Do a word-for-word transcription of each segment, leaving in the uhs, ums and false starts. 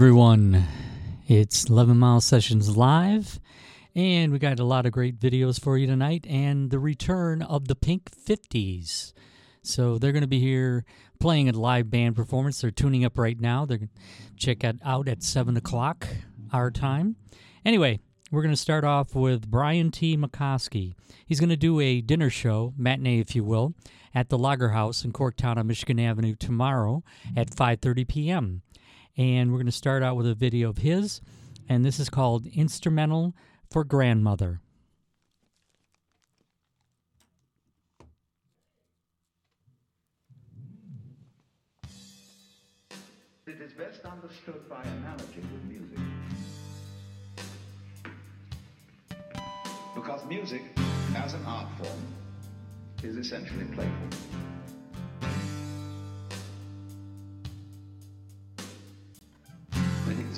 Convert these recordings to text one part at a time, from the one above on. Everyone, it's eleven mile Sessions Live, and we got a lot of great videos for you tonight, and the return of the Pink fifties. So they're going to be here playing a live band performance. They're tuning up right now. They're going to check it out at seven o'clock our time. Anyway, we're going to start off with Brian T. McCoskey. He's going to do a dinner show, matinee if you will, at the Lager House in Corktown on Michigan Avenue tomorrow at five thirty p.m., and we're going to start out with a video of his, and this is called Instrumental for Grandmother. It is best understood by analogy with music, because music, as an art form, is essentially playful.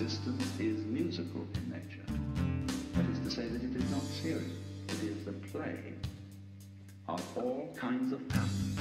Existence is musical in nature, that is to say that it is not serious, it is the play of all kinds of patterns.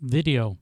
Video. Yeah.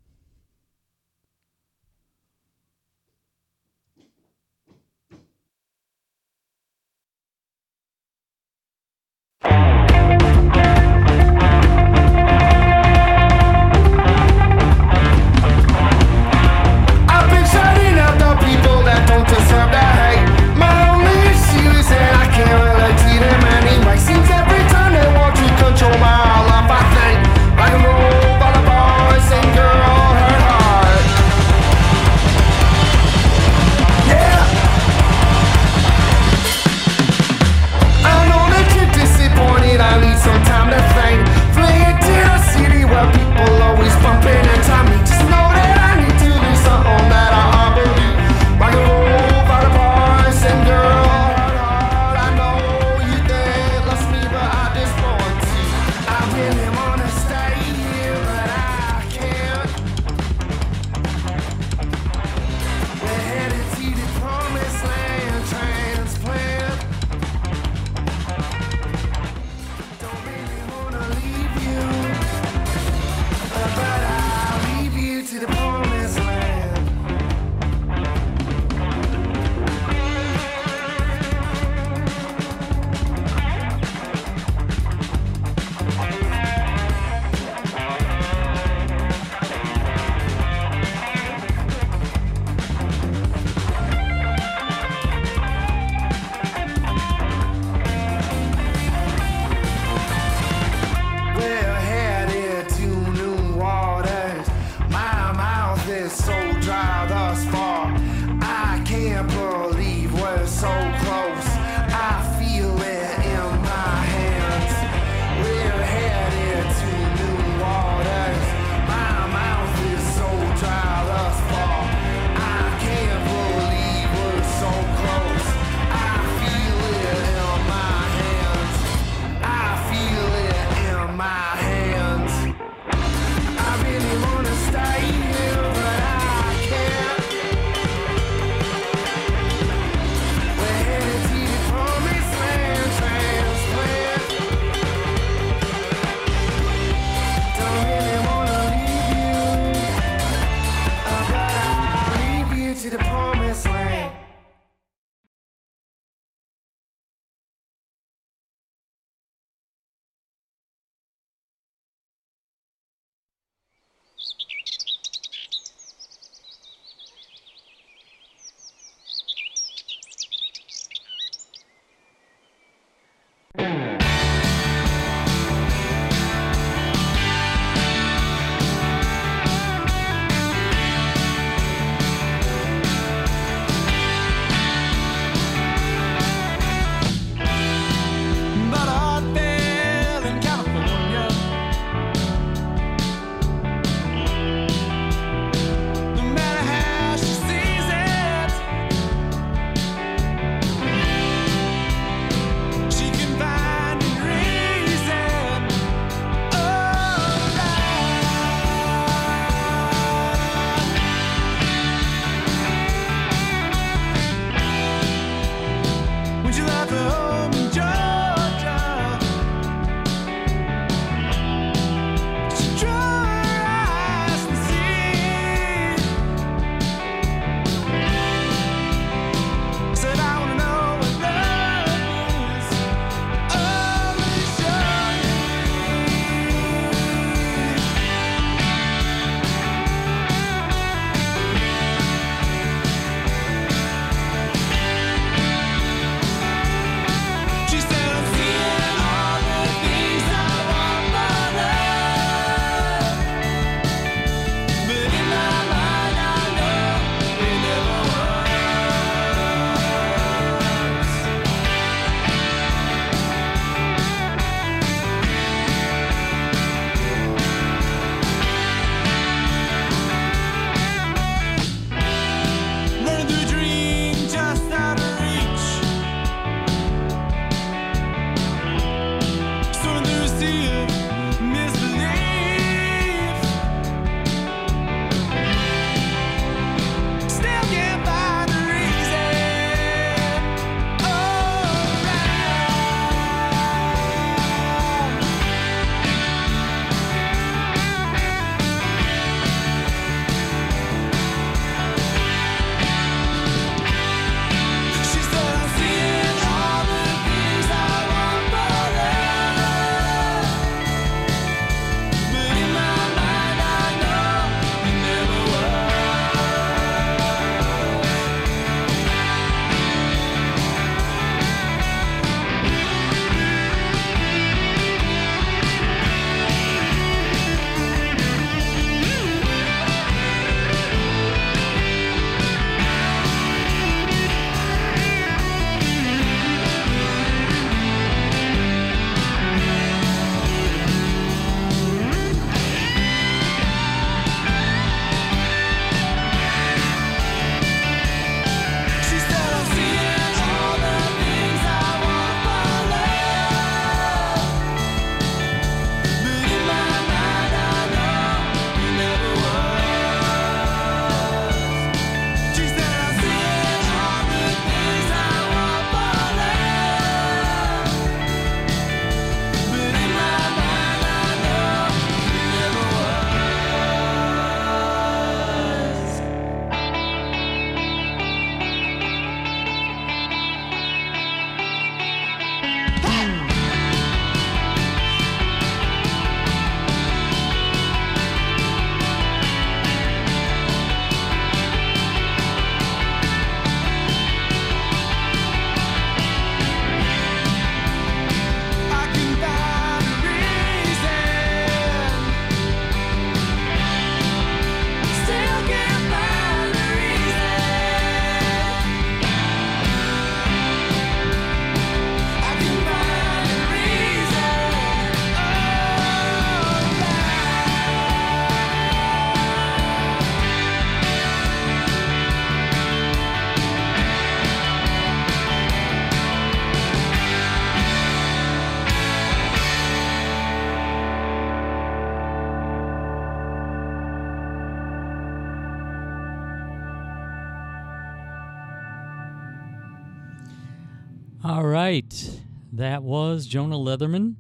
All right, that was Jonah Leatherman.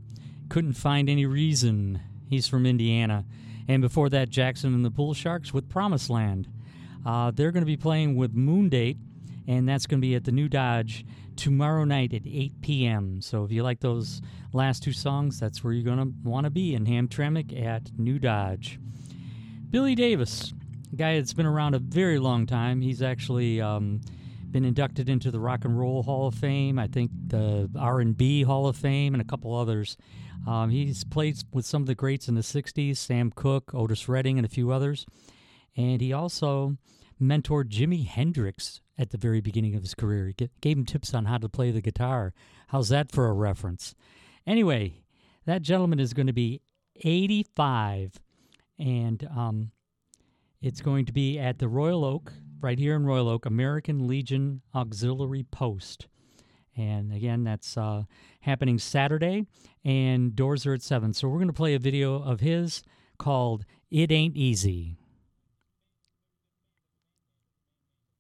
Couldn't find any reason. He's from Indiana. And before that, Jackson and the Pool Sharks with Promised Land. Uh, they're going to be playing with Moondate, and that's going to be at the New Dodge tomorrow night at eight p m So if you like those last two songs, that's where you're going to want to be, in Hamtramck at New Dodge. Billy Davis, a guy that's been around a very long time. He's actually um, been inducted into the Rock and Roll Hall of Fame, I think the R and B Hall of Fame, and a couple others. Um, he's played with some of the greats in the sixties, Sam Cooke, Otis Redding, and a few others. And he also mentored Jimi Hendrix at the very beginning of his career. He gave him tips on how to play the guitar. How's that for a reference? Anyway, that gentleman is going to be eighty-five, and um, it's going to be at the Royal Oak, right here in Royal Oak, American Legion Auxiliary Post. And again, that's uh, happening Saturday, and doors are at seven. So we're going to play a video of his called It Ain't Easy. Baby,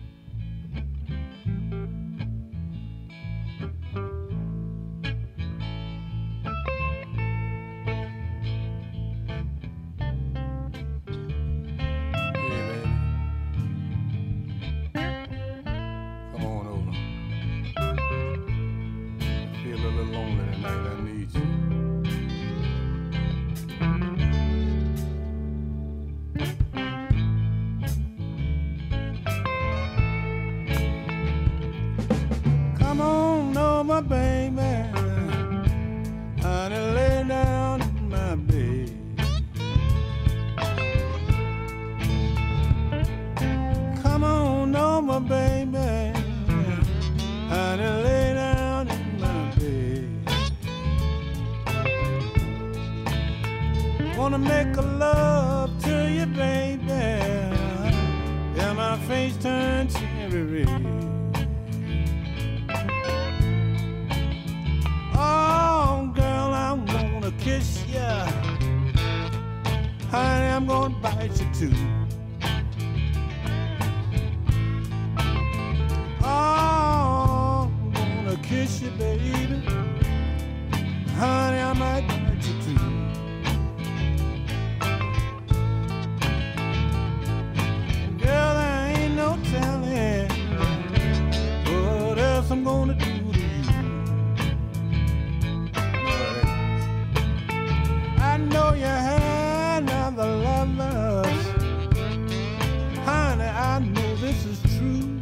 honey, lay down in my bed. Come on over, baby, honey, lay down in my bed. Wanna make a love to you, baby, yeah, my face turns cherry red. Kiss ya, honey, I'm gonna bite you too. Oh, I'm gonna kiss you, baby, honey, I might bite you too. Girl, there ain't no telling what else I'm gonna do. Know you had other lovers, honey, I know this is true.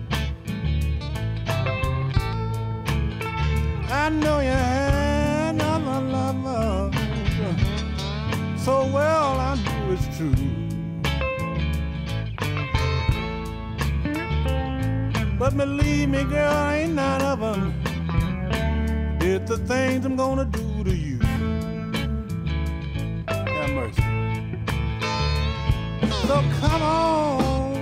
I know you had other lovers, so well I know it's true. But believe me, girl, I ain't none of them. It's the things I'm gonna do to you. So come on,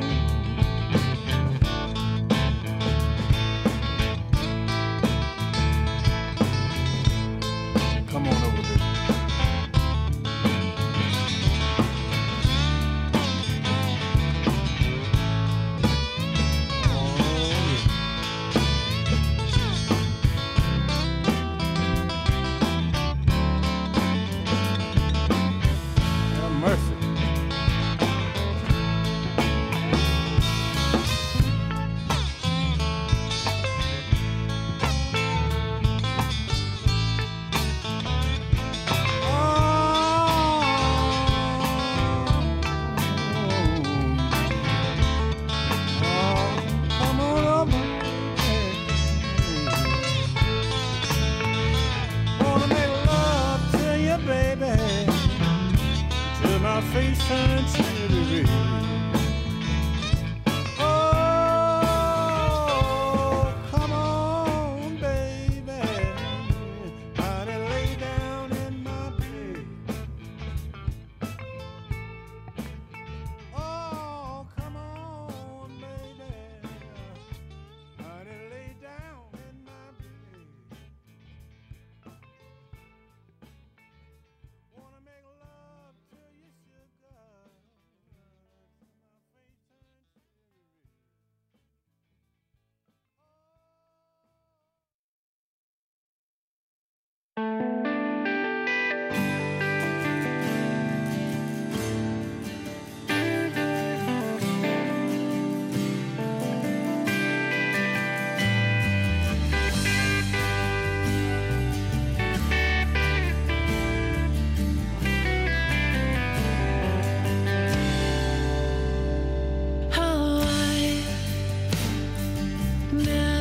come on over there.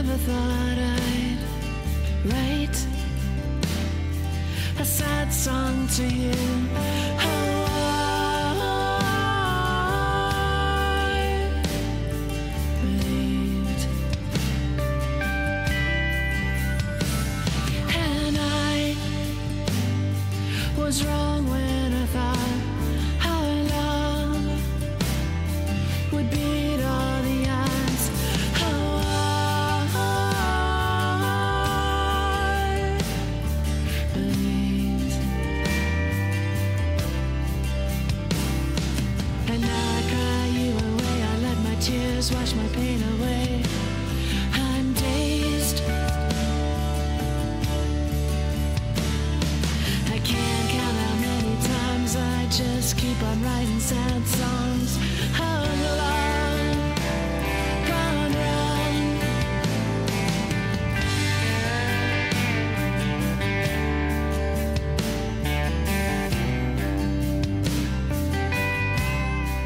never thought I'd write a sad song to you. Oh, I believed, and I was wrong when I thought our love would beat all the odds. Oh, I believed, and now I cry you away. I let my tears wash my pain away. I'm dazed, I can't count how many times I just keep on writing sad songs. How long, round, round. And now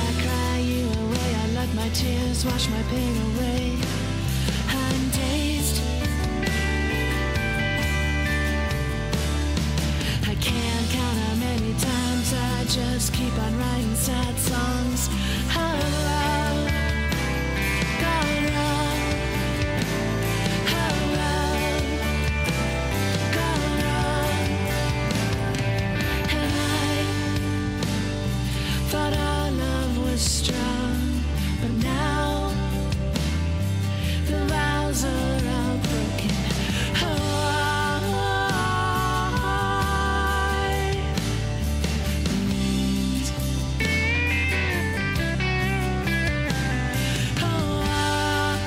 I cry you away. I let my tears wash my pain away. I'm dazed, I can't count how many times I just keep on writing sad songs. How long, gone wrong. How long, gone wrong. And I thought our love was strong, but now the vows are all broken. Oh, I believed. Oh, I believed. Oh, yeah, I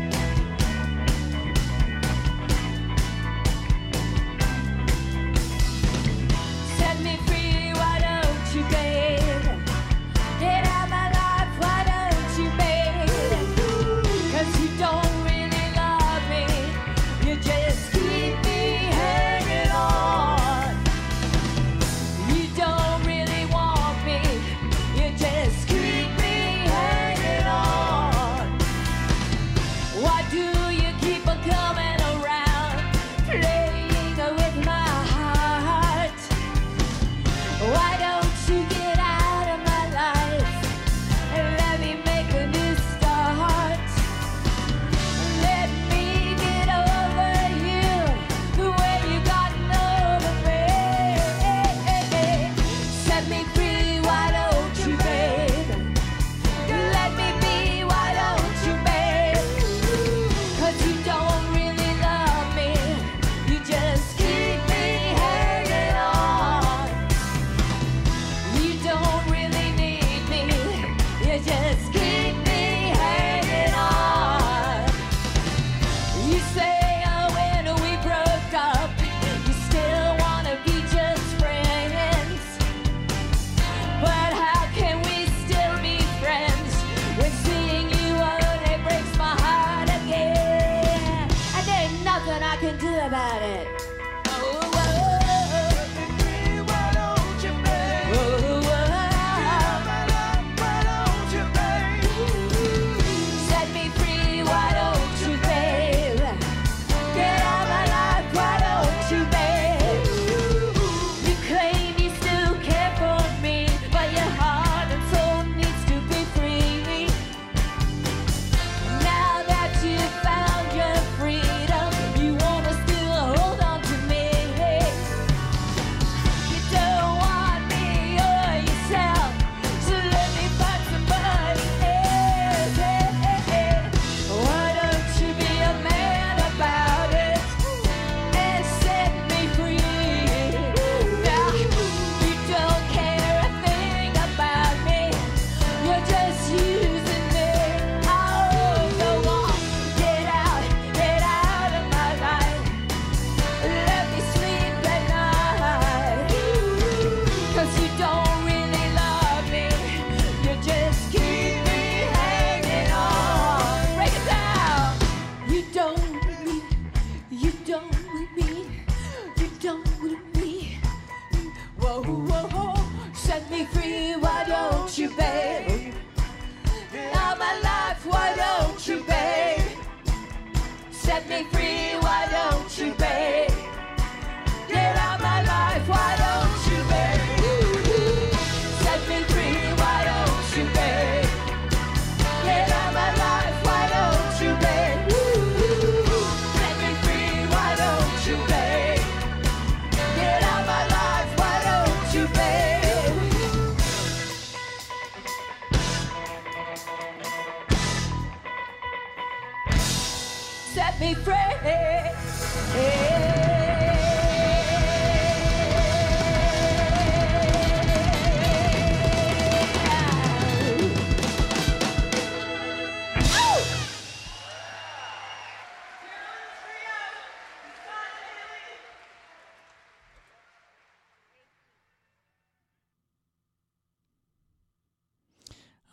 believe. Set me free, why don't you, babe? Get out my life, why don't you, babe? Cause you don't really love me, you just keep me hanging on. You don't really want me, you just keep me hanging on. Why do you keep a coming around, playing with my heart? Why don't you get out of my life and let me make a new start? Let me get over you the way you gotten over me. Set me free, why don't you, babe? Let me be, why don't you, babe? 'Cause set me free. Yeah.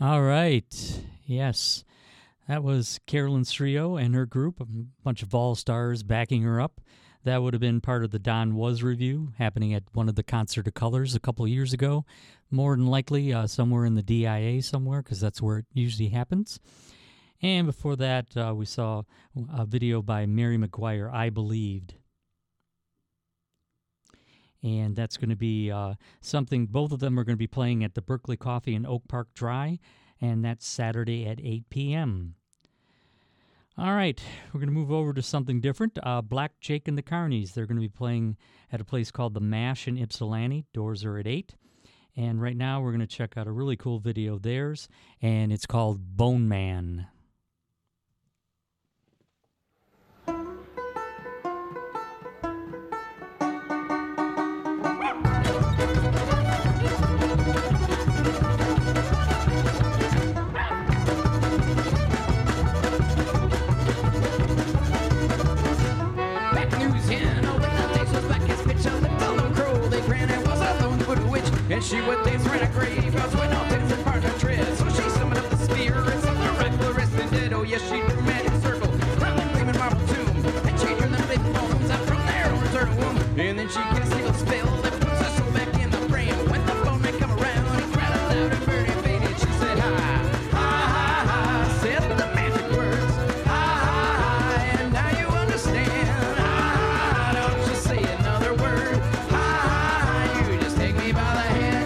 All right. Yes. That was Carolyn Strio and her group, a bunch of all-stars backing her up. That would have been part of the Don Was review happening at one of the Concert of Colors a couple of years ago. More than likely uh, somewhere in the D I A somewhere, because that's where it usually happens. And before that, uh, we saw a video by Mary McGuire, I Believed. And that's going to be uh, something, both of them are going to be playing at the Berkeley Coffee in Oak Park Dry, and that's Saturday at eight p.m. All right, we're going to move over to something different. Uh, Black Jake and the Carnies, they're going to be playing at a place called The Mash in Ypsilanti. Doors are at eight. And right now we're going to check out a really cool video of theirs, and it's called Bone Man. And she would dance around a grave, I was when all dancing part of her dress. So she summoned up the spear and some of the rifle rest and dead. Oh yes, she drew magic circles round the gleaming marble tomb, and she drew them big bones out from their own eternal womb. And then she cast evil spells that puts her soul back in the frame. When the bone man come around, he cried out loud and very faded. She said, hi, hi, hi, hi, said the magic words. Hi, hi, hi, and now you understand. Hi, hi, hi, don't you say another word. Hi, hi, hi, you just take me by the hand.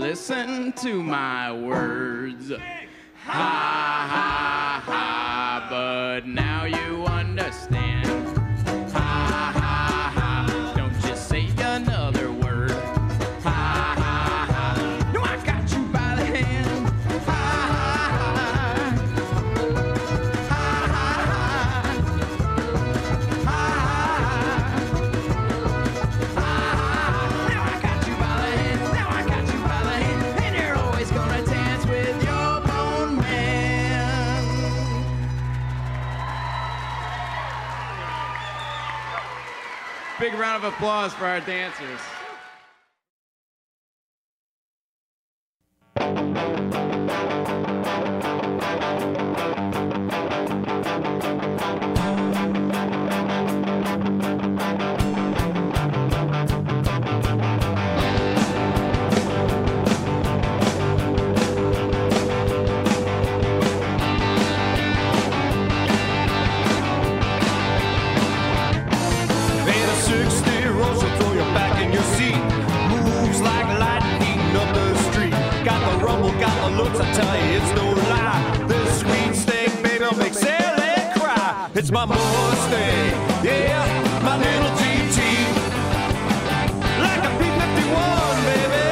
Listen to my words, ha, ha, ha, but now you understand, ha, ha, ha, don't just say another word, ha, ha, ha, no, I got you by round of applause for our dancers. It's my Mustang, yeah, my little G T, like a P fifty-one, baby,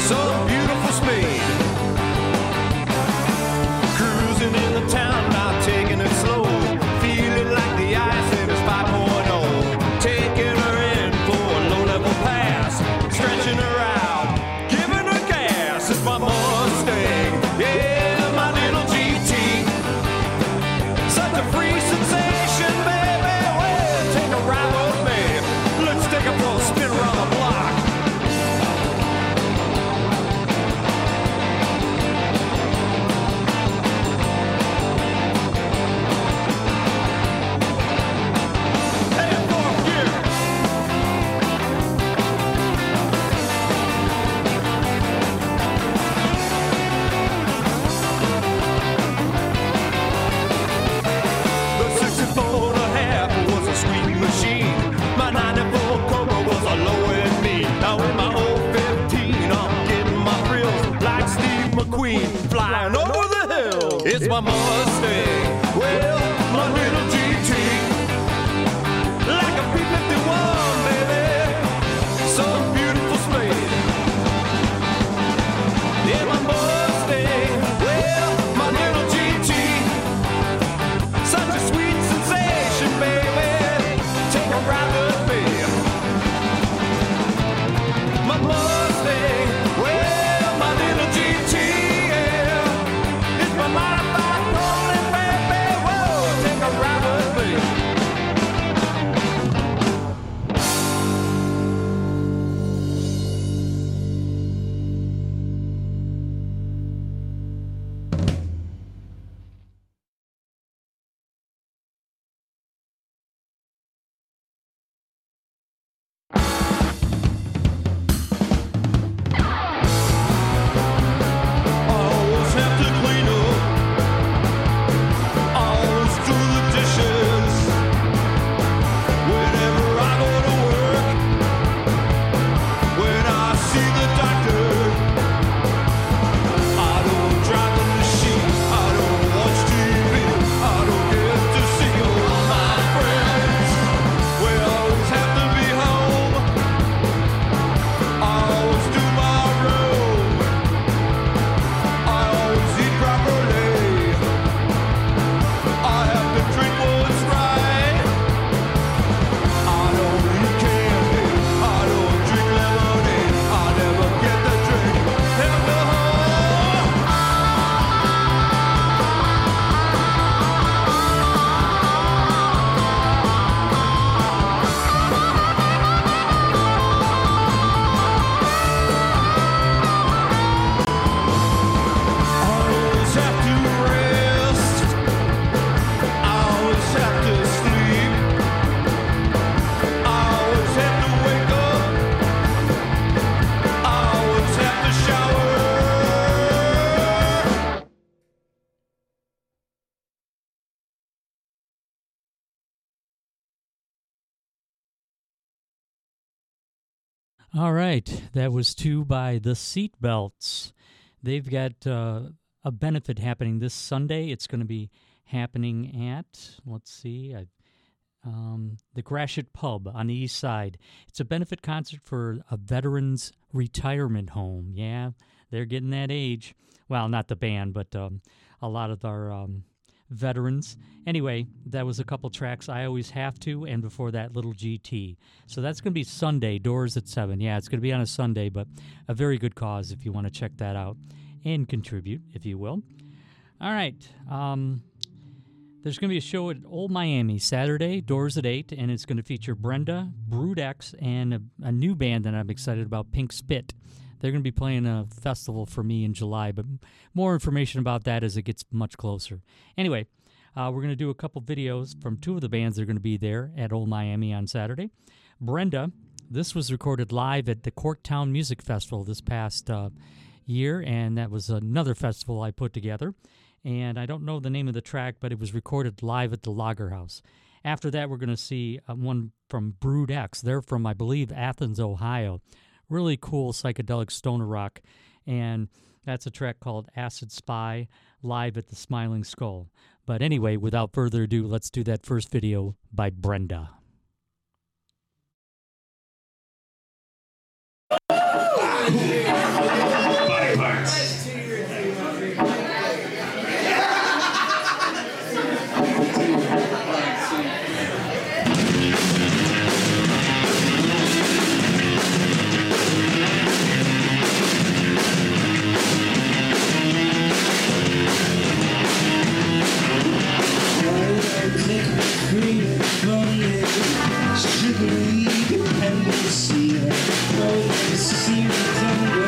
so beautiful speed. Cruising in the town, not taking it slow, feeling like the ice in its five point oh, taking her in for a low-level pass, stretching her out, giving her gas. It's my Mustang, yeah. Queen flying over the hill. It's my Mustang. Well, my little G T. Like a P fifty-one, baby. So beautiful speed. Yeah, my Mustang. Well, my little G T. Such a sweet sensation, baby. Take a ride with me. My Mustang. Well, all right, that was two by The Seatbelts. They've got uh, a benefit happening this Sunday. It's going to be happening at, let's see, I, um, the Gratiot Pub on the east side. It's a benefit concert for a veterans retirement home. Yeah, they're getting that age. Well, not the band, but um, a lot of our um, veterans. Anyway, that was a couple tracks, I Always Have To, and before that, Little G T. So that's going to be Sunday, doors at seven. Yeah, it's going to be on a Sunday, but a very good cause if you want to check that out and contribute, if you will. All right, um, There's going to be a show at Old Miami Saturday, doors at eight, and it's going to feature Brenda, Brood X, and a, a new band that I'm excited about, Pink Spit. They're going to be playing a festival for me in July, but more information about that as it gets much closer. Anyway, uh, we're going to do a couple videos from two of the bands that are going to be there at Old Miami on Saturday. Brenda, this was recorded live at the Corktown Music Festival this past uh, year, and that was another festival I put together. And I don't know the name of the track, but it was recorded live at the Lager House. After that, we're going to see uh, one from Brood X. They're from, I believe, Athens, Ohio. Really cool psychedelic stoner rock, and that's a track called Acid Spy, live at the Smiling Skull. But anyway, without further ado, let's do that first video by Brenda. Body parts. Strictly dependent, see it. No, see it.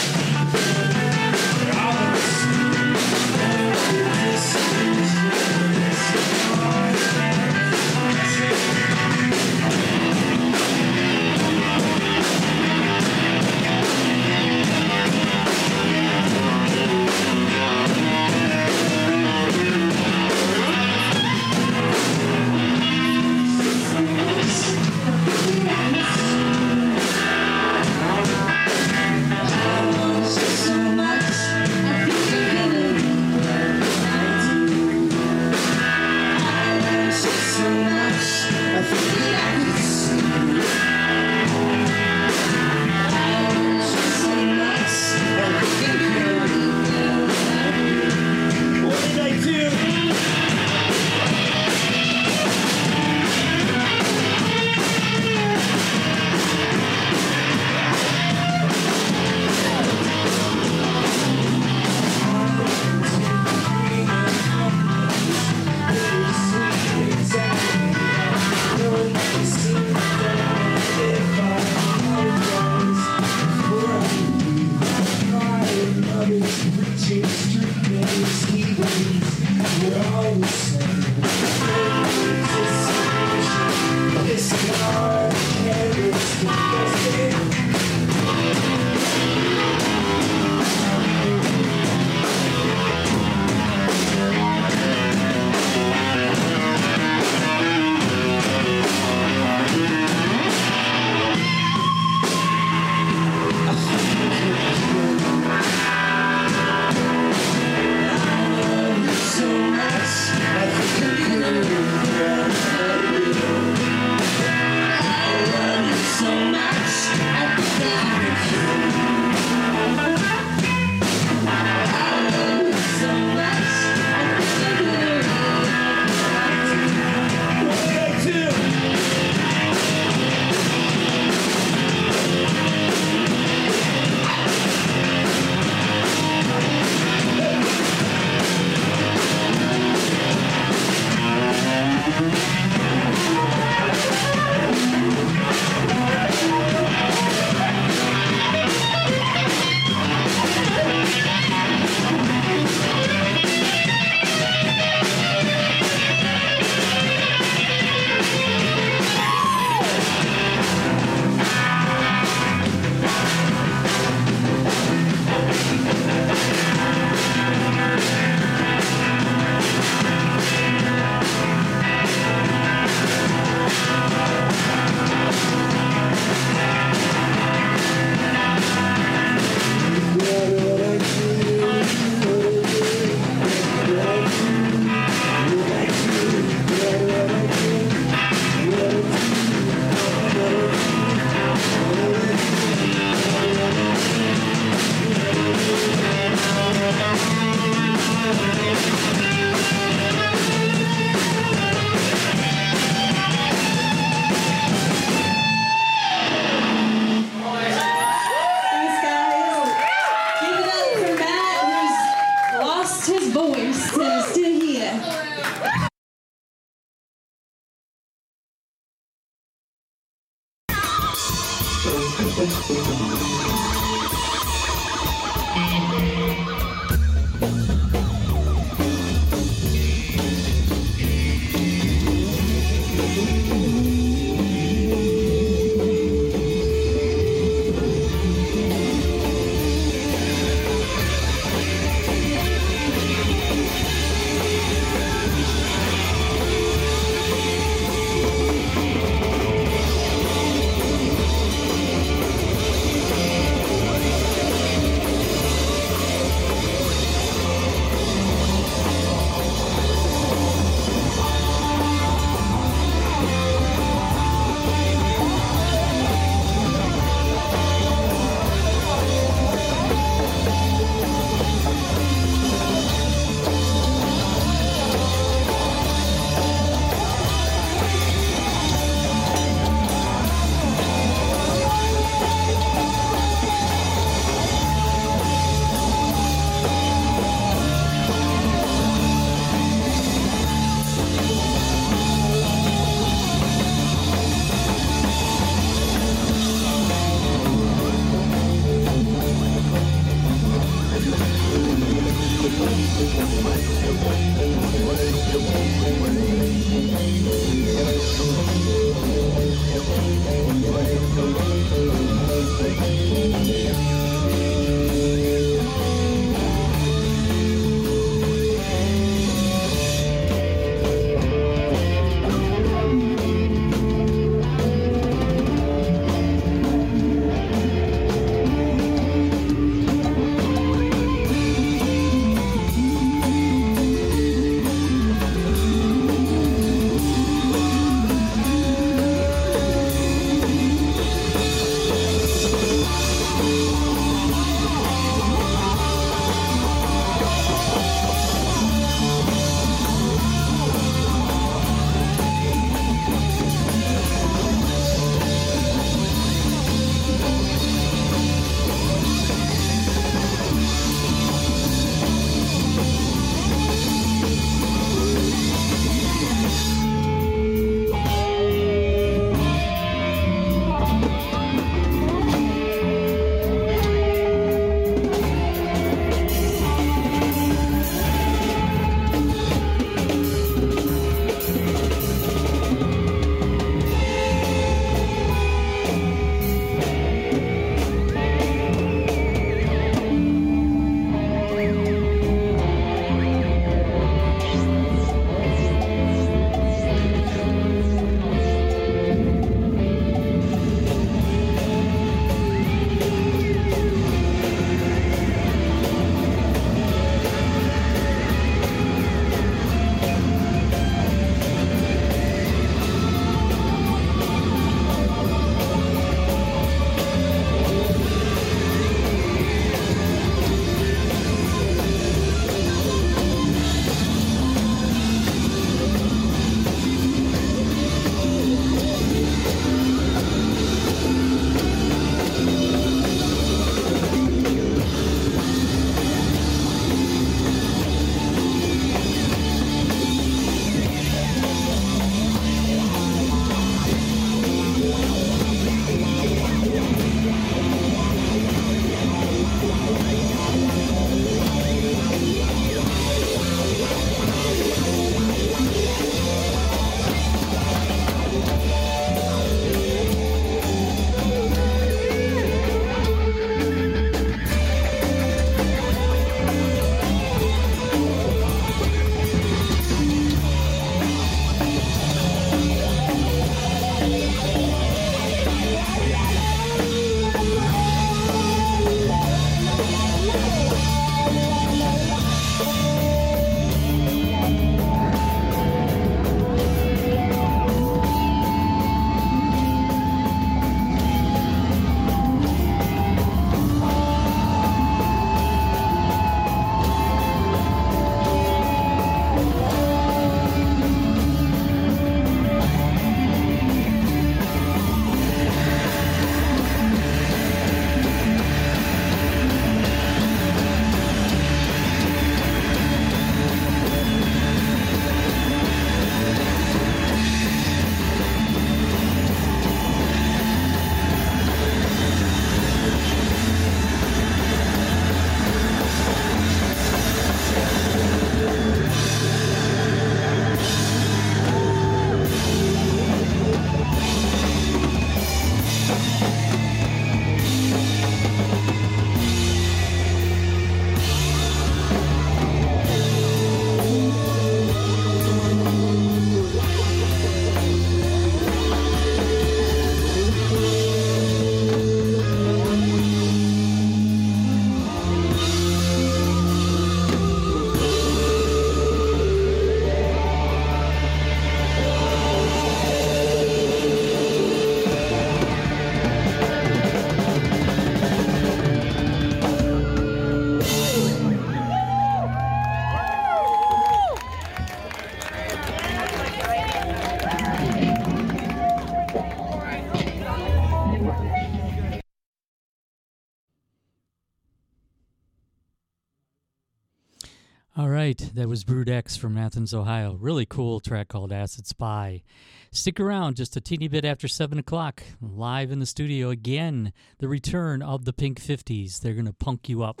All right, that was Brood X from Athens, Ohio. Really cool track called Acid Spy. Stick around just a teeny bit after seven o'clock. Live in the studio again, the return of the Pink fifties. They're going to punk you up.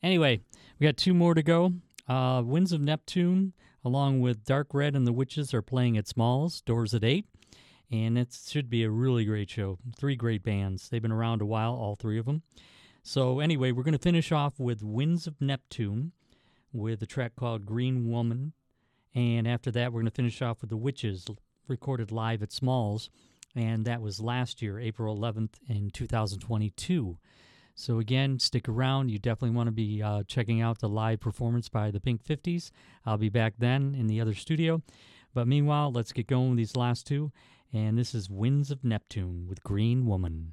Anyway, we got two more to go. Uh, Winds of Neptune, along with Dark Red and the Witches, are playing at Smalls, doors at eight. And it should be a really great show. Three great bands. They've been around a while, all three of them. So anyway, we're going to finish off with Winds of Neptune, with a track called Green Woman. And after that, we're going to finish off with The Witches, recorded live at Smalls. And that was last year, April eleventh in two thousand twenty-two. So again, stick around. You definitely want to be uh, checking out the live performance by the Pink fifties. I'll be back then in the other studio. But meanwhile, let's get going with these last two. And this is Winds of Neptune with Green Woman.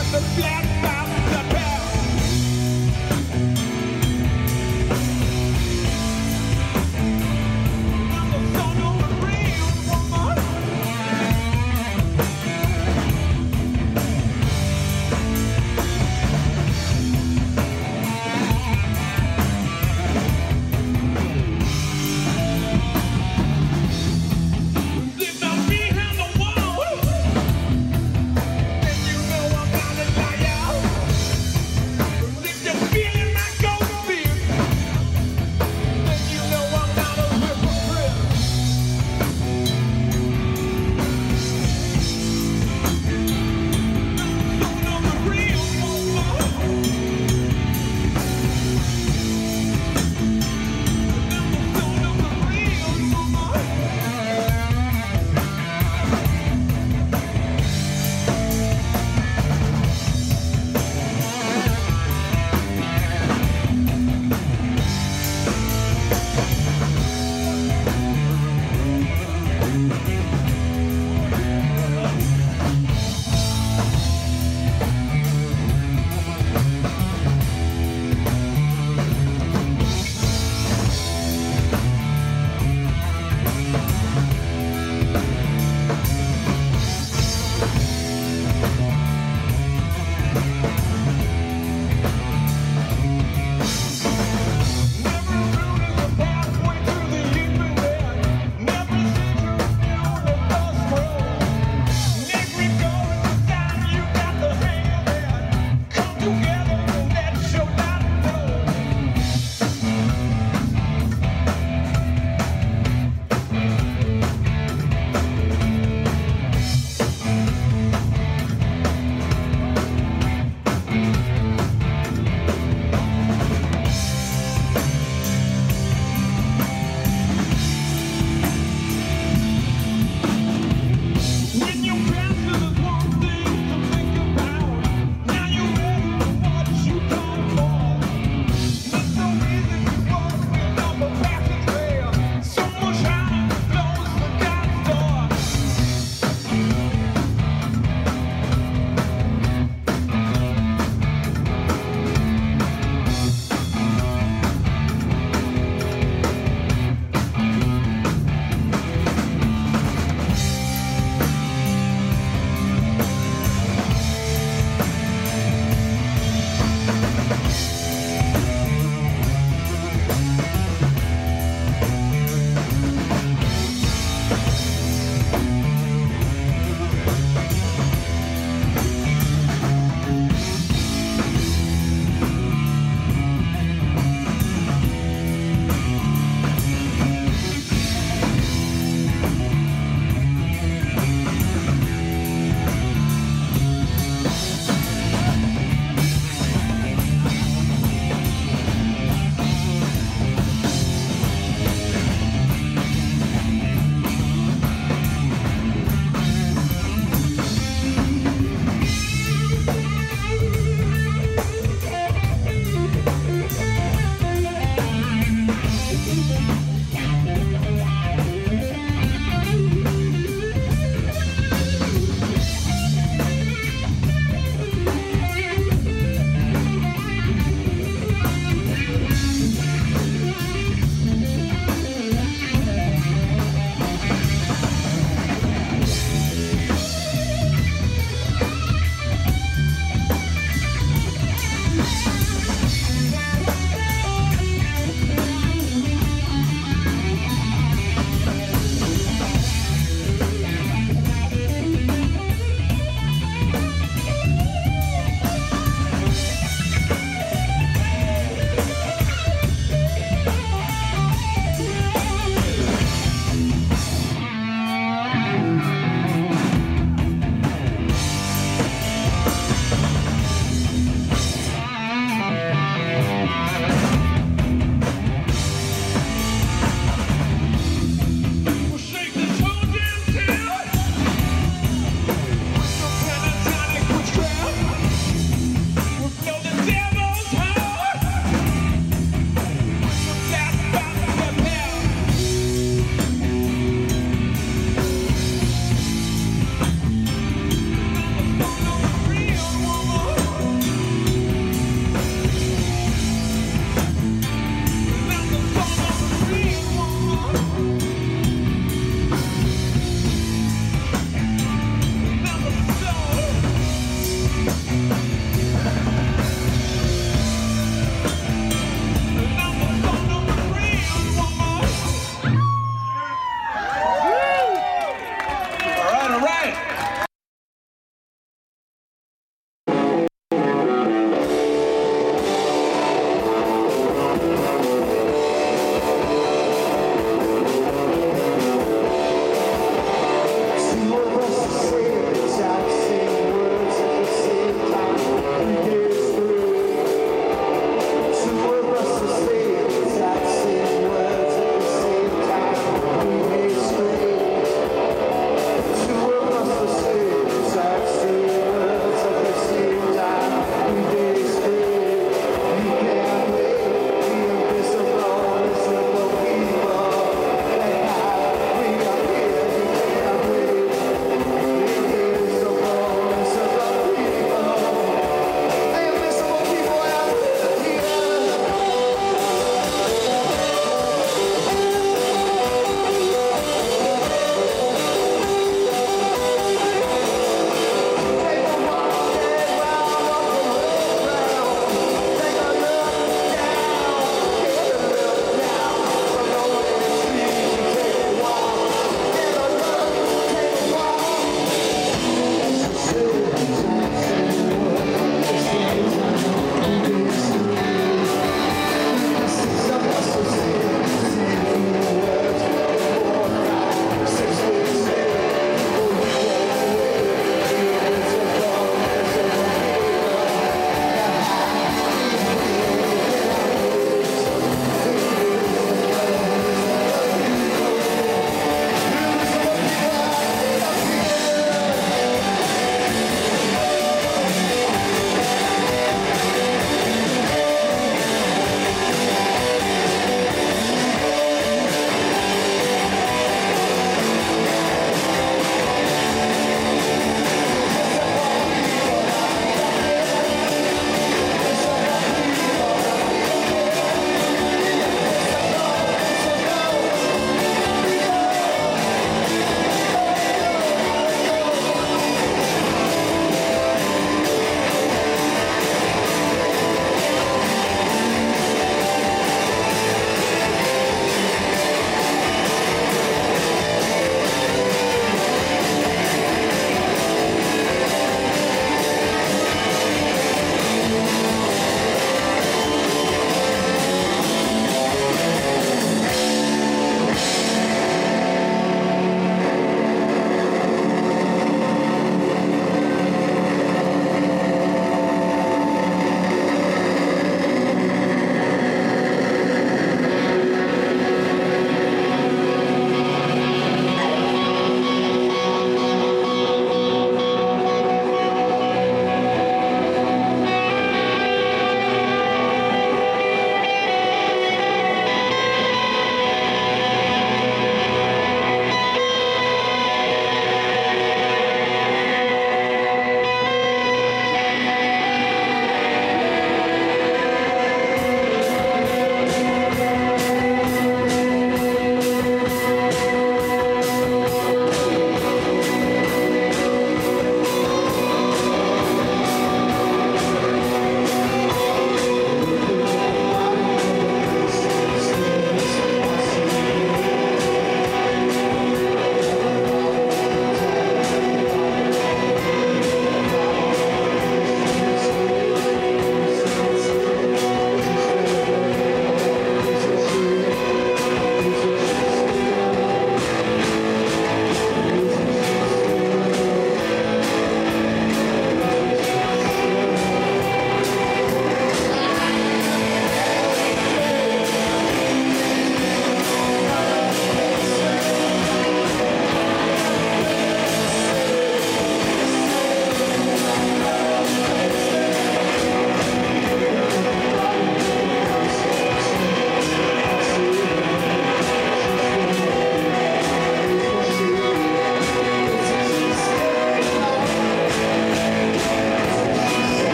Black, black, black, black.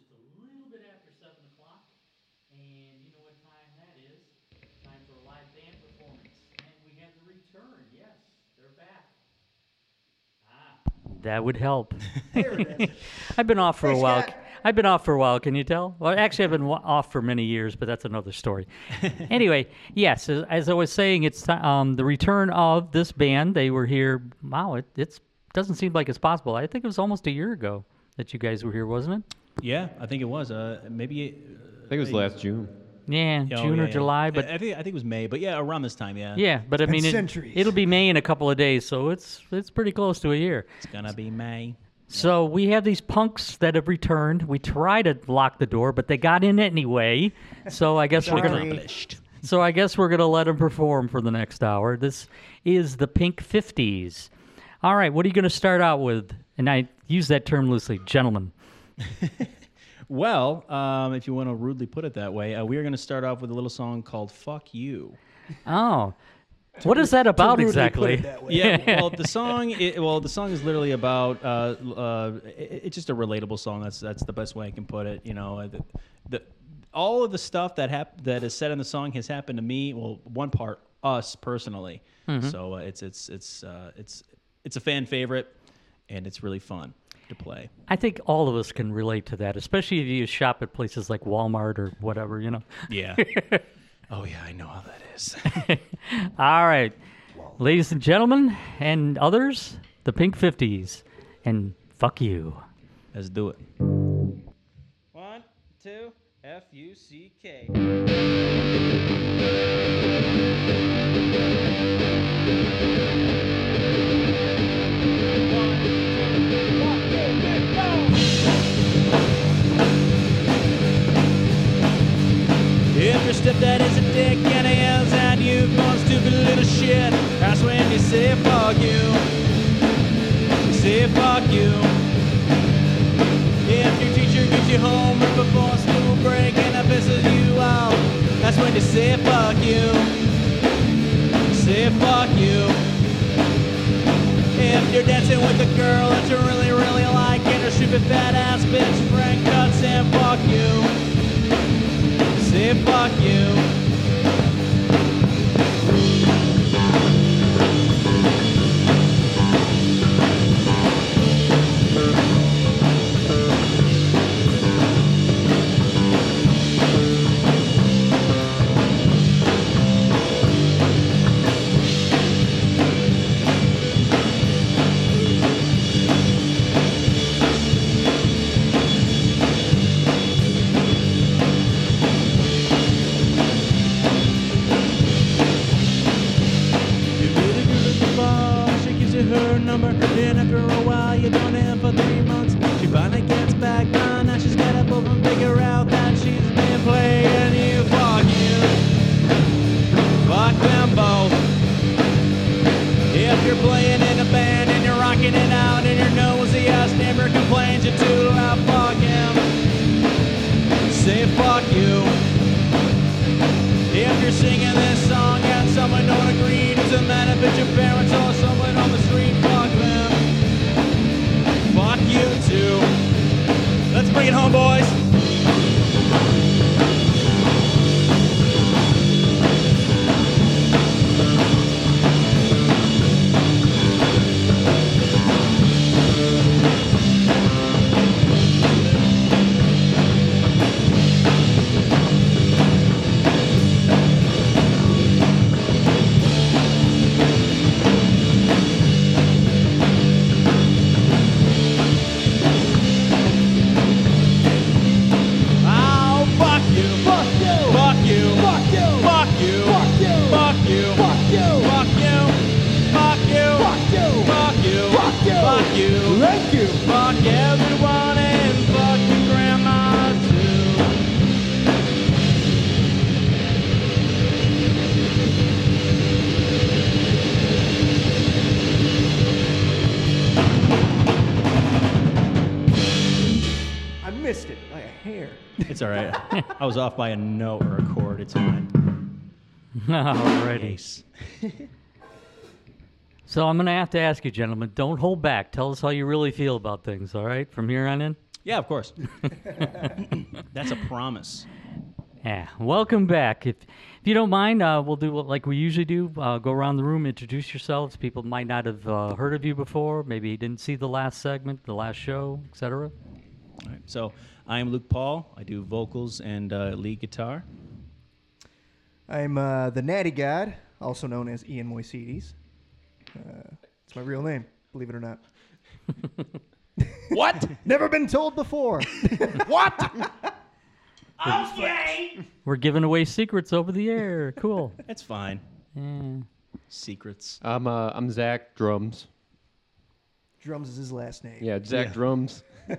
just a little bit after seven o'clock. And you know what time that is. Time for a live band performance. And we have the return. Yes, they're back. Ah. That would help. There it is. I've been off for Thanks, a while. Scott. I've been off for a while, can you tell? Well, actually, I've been off for many years, but that's another story. Anyway, yes, as, as I was saying, it's um, the return of this band. They were here, wow, it it's, doesn't seem like it's possible. I think it was almost a year ago that you guys were here, wasn't it? Yeah, I think it was. Uh, maybe it, uh, I think it was last June. Yeah, oh, June yeah, or yeah. July. But I, I, think, I think it was May, but yeah, around this time, yeah. Yeah, but I mean, it, it'll be May in a couple of days, so it's it's pretty close to a year. It's going to be May. So we have these punks that have returned. We try to lock the door, but they got in anyway. So I guess we're gonna. So I guess we're gonna let them perform for the next hour. This is the Pink fifties. All right, what are you gonna start out with? And I use that term loosely, gentlemen. Well, um, if you want to rudely put it that way, uh, we are gonna start off with a little song called "Fuck You." Oh. What is that about exactly? That yeah, well, the song, it, well, the song is literally about. Uh, uh, it, it's just a relatable song. That's that's the best way I can put it. You know, the, the all of the stuff that hap that is said in the song has happened to me. Well, one part us personally. Mm-hmm. So uh, it's it's it's uh, it's it's a fan favorite, and it's really fun to play. I think all of us can relate to that, especially if you shop at places like Walmart or whatever. You know. Yeah. Oh, yeah, I know how that is. All right. Whoa. Ladies and gentlemen and others, the Pink fifties, and fuck you. Let's do it. One, two, F U C K. If your stepdad is a dick and he yells at you for stupid little shit, that's when you say fuck you. You say fuck you. If your teacher gets you home right before school break and I pisses you out, that's when you say fuck you. You say fuck you. If you're dancing with a girl that you really, really like and her stupid fat ass bitch friend cuts and fuck you. Say fuck you. It's all right. I was off by a note or a chord. It's fine. Alrighty. Nice. So I'm going to have to ask you, gentlemen, don't hold back. Tell us how you really feel about things, all right, from here on in? Yeah, of course. That's a promise. Yeah. Welcome back. If if you don't mind, uh, we'll do what, like we usually do. Uh, go around the room, introduce yourselves. People might not have uh, heard of you before. Maybe didn't see the last segment, the last show, et cetera. All right. So I'm Luke Paul. I do vocals and uh, lead guitar. I'm uh, the Natty God, also known as Ian Moisides. Uh, it's my real name, believe it or not. What? Never been told before. What? Okay. We're giving away secrets over the air. Cool. That's fine. Yeah. Secrets. I'm uh, I'm Zach Drums. Drums is his last name. Yeah, Zach yeah. Drums. Yeah,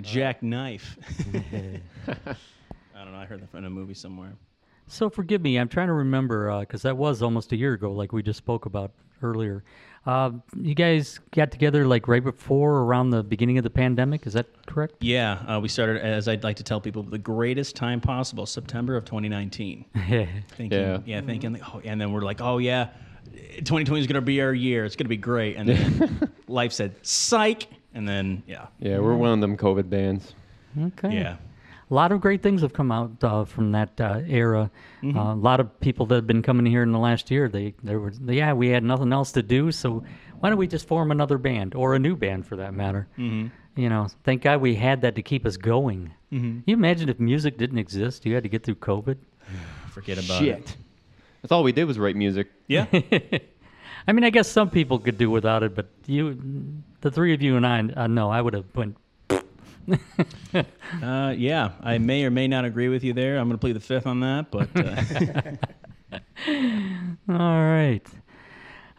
Jack uh, Knife. I don't know. I heard that in a movie somewhere. So forgive me. I'm trying to remember because uh, that was almost a year ago, like we just spoke about earlier. Uh, you guys got together like right before, around the beginning of the pandemic. Is that correct? Yeah, uh, we started, as I'd like to tell people, the greatest time possible, September of twenty nineteen. thinking, yeah, yeah, thinking. Mm-hmm. Oh, and then we're like, oh yeah, twenty twenty is gonna be our year. It's gonna be great. And then life said, psych. And then yeah, yeah, we're one of them COVID bands. Okay. Yeah. A lot of great things have come out uh, from that uh, era. Mm-hmm. Uh, a lot of people that have been coming here in the last year, they, they were, yeah, we had nothing else to do, so why don't we just form another band, or a new band for that matter? Mm-hmm. You know, thank God we had that to keep us going. Mm-hmm. You imagine if music didn't exist, you had to get through COVID? Forget about Shit. it. That's all we did was write music. Yeah. I mean, I guess some people could do without it, but you, the three of you and I, uh, no, I would have went... uh, yeah, I may or may not agree with you there. I'm going to plead the fifth on that, but... Uh. All right.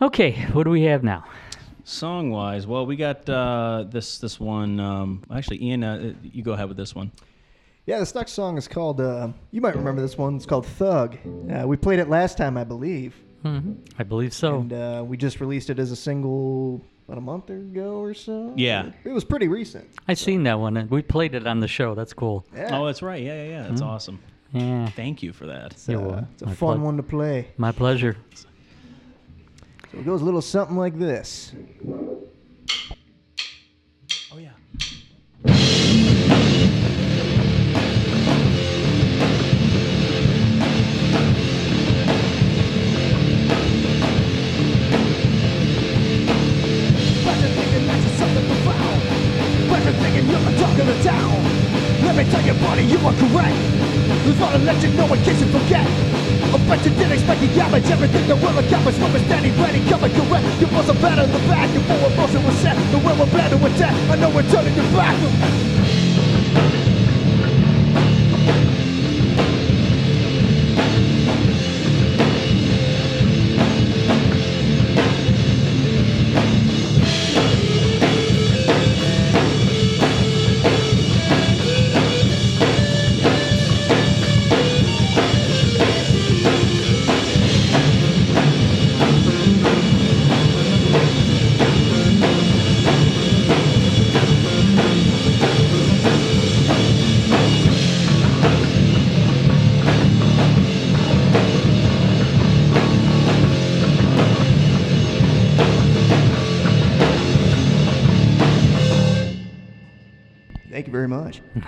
Okay, what do we have now? Song-wise, well, we got uh, this this one. Um, actually, Ian, uh, you go ahead with this one. Yeah, this next song is called... Uh, you might remember this one. It's called Thug. Uh, we played it last time, I believe. Mm-hmm. I believe so. And uh, we just released it as a single... about a month ago or so. Yeah. It was pretty recent. I so. seen that one. And we played it on the show. That's cool. Yeah. Oh, that's right. Yeah, yeah, yeah. That's mm-hmm. awesome. Yeah. Thank you for that. It's, uh, it's a My fun one to play. My pleasure. So it goes a little something like this. Oh, yeah. Down. Let me tell your body you are correct. Just wanna let you know in case you forget. I bet you didn't expect the damage. Everything that will accomplish from a standing ready, coming correct. You must have battered the back. Your full emotion was set. The will will battle with that. I know we're turning your back.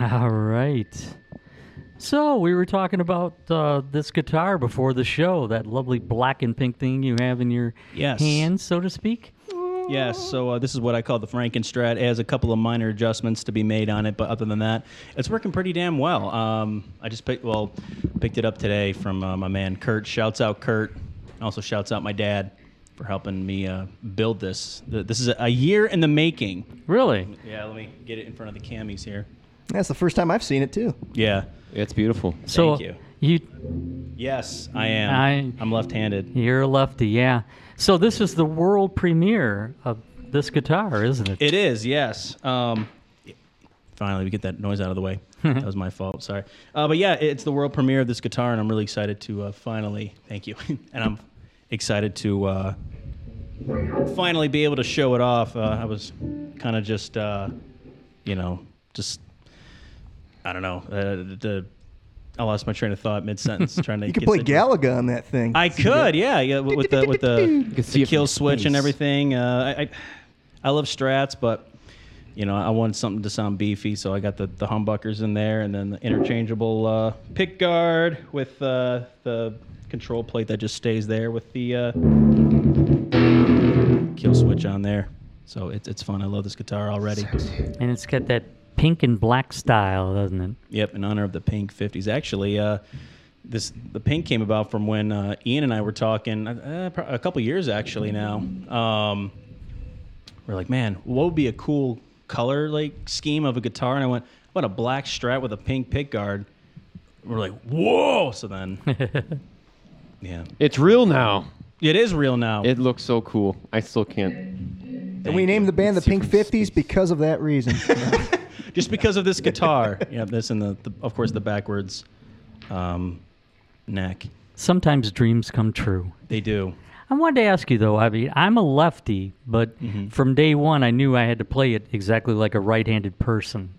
All right. So we were talking about uh, this guitar before the show, that lovely black and pink thing you have in your yes. hand, so to speak. Yes. So uh, this is what I call the Frankenstrat. It has a couple of minor adjustments to be made on it, but other than that, it's working pretty damn well. Um, I just picked, well, picked it up today from uh, my man Kurt. Shouts out Kurt. Also shouts out my dad for helping me uh, build this. This is a year in the making. Really? Yeah. Let me get it in front of the camis here. That's the first time I've seen it, too. Yeah. It's beautiful. So Thank you. you. Yes, I am. I, I'm left-handed. You're a lefty, yeah. So this is the world premiere of this guitar, isn't it? It is, yes. Um, finally, we get that noise out of the way. That was my fault, sorry. Uh, but yeah, it's the world premiere of this guitar, and I'm really excited to uh, finally... Thank you. And I'm excited to uh, finally be able to show it off. Uh, I was kind of just, uh, you know, just... I don't know. Uh, the, I lost my train of thought mid-sentence. Trying to you could play Galaga on that thing. I could, yeah, yeah, with the with the, the kill switch and everything. Uh, I, I I love strats, but you know, I wanted something to sound beefy, so I got the, the humbuckers in there, and then the interchangeable uh, pick guard with uh, the control plate that just stays there with the uh, kill switch on there. So it's it's fun. I love this guitar already. And it's got that pink and black style, doesn't it? Yep, in honor of the Pink fifties. Actually, uh, this the pink came about from when uh, Ian and I were talking uh, a couple years actually now. Um, we're like, man, what would be a cool color like scheme of a guitar? And I went, what, a black Strat with a pink pickguard? We're like, whoa! So then, yeah, it's real now. It is real now. It looks so cool. I still can't. And we named the band the Pink fifties because of that reason. Just because of this guitar. Yeah, this and, the, the, of course, the backwards um, neck. Sometimes dreams come true. They do. I wanted to ask you, though, I mean, I'm a lefty, but mm-hmm. from day one, I knew I had to play it exactly like a right-handed person.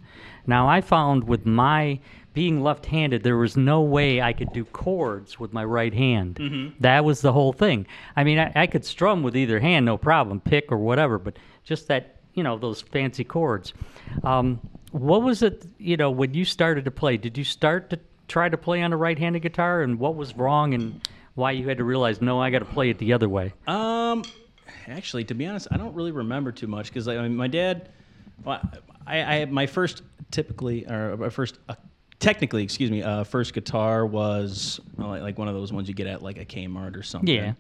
Now, I found with my being left-handed, there was no way I could do chords with my right hand. Mm-hmm. That was the whole thing. I mean, I, I could strum with either hand, no problem, pick or whatever, but just that, you know, those fancy chords. Um, what was it, you know, when you started to play, did you start to try to play on a right-handed guitar, and what was wrong and why you had to realize, no, I got to play it the other way? Um, actually, to be honest, I don't really remember too much because I mean, my dad, well, I, I had my first typically, or my first... Uh, Technically, excuse me, uh, first guitar was well, like one of those ones you get at like a Kmart or something. Yeah.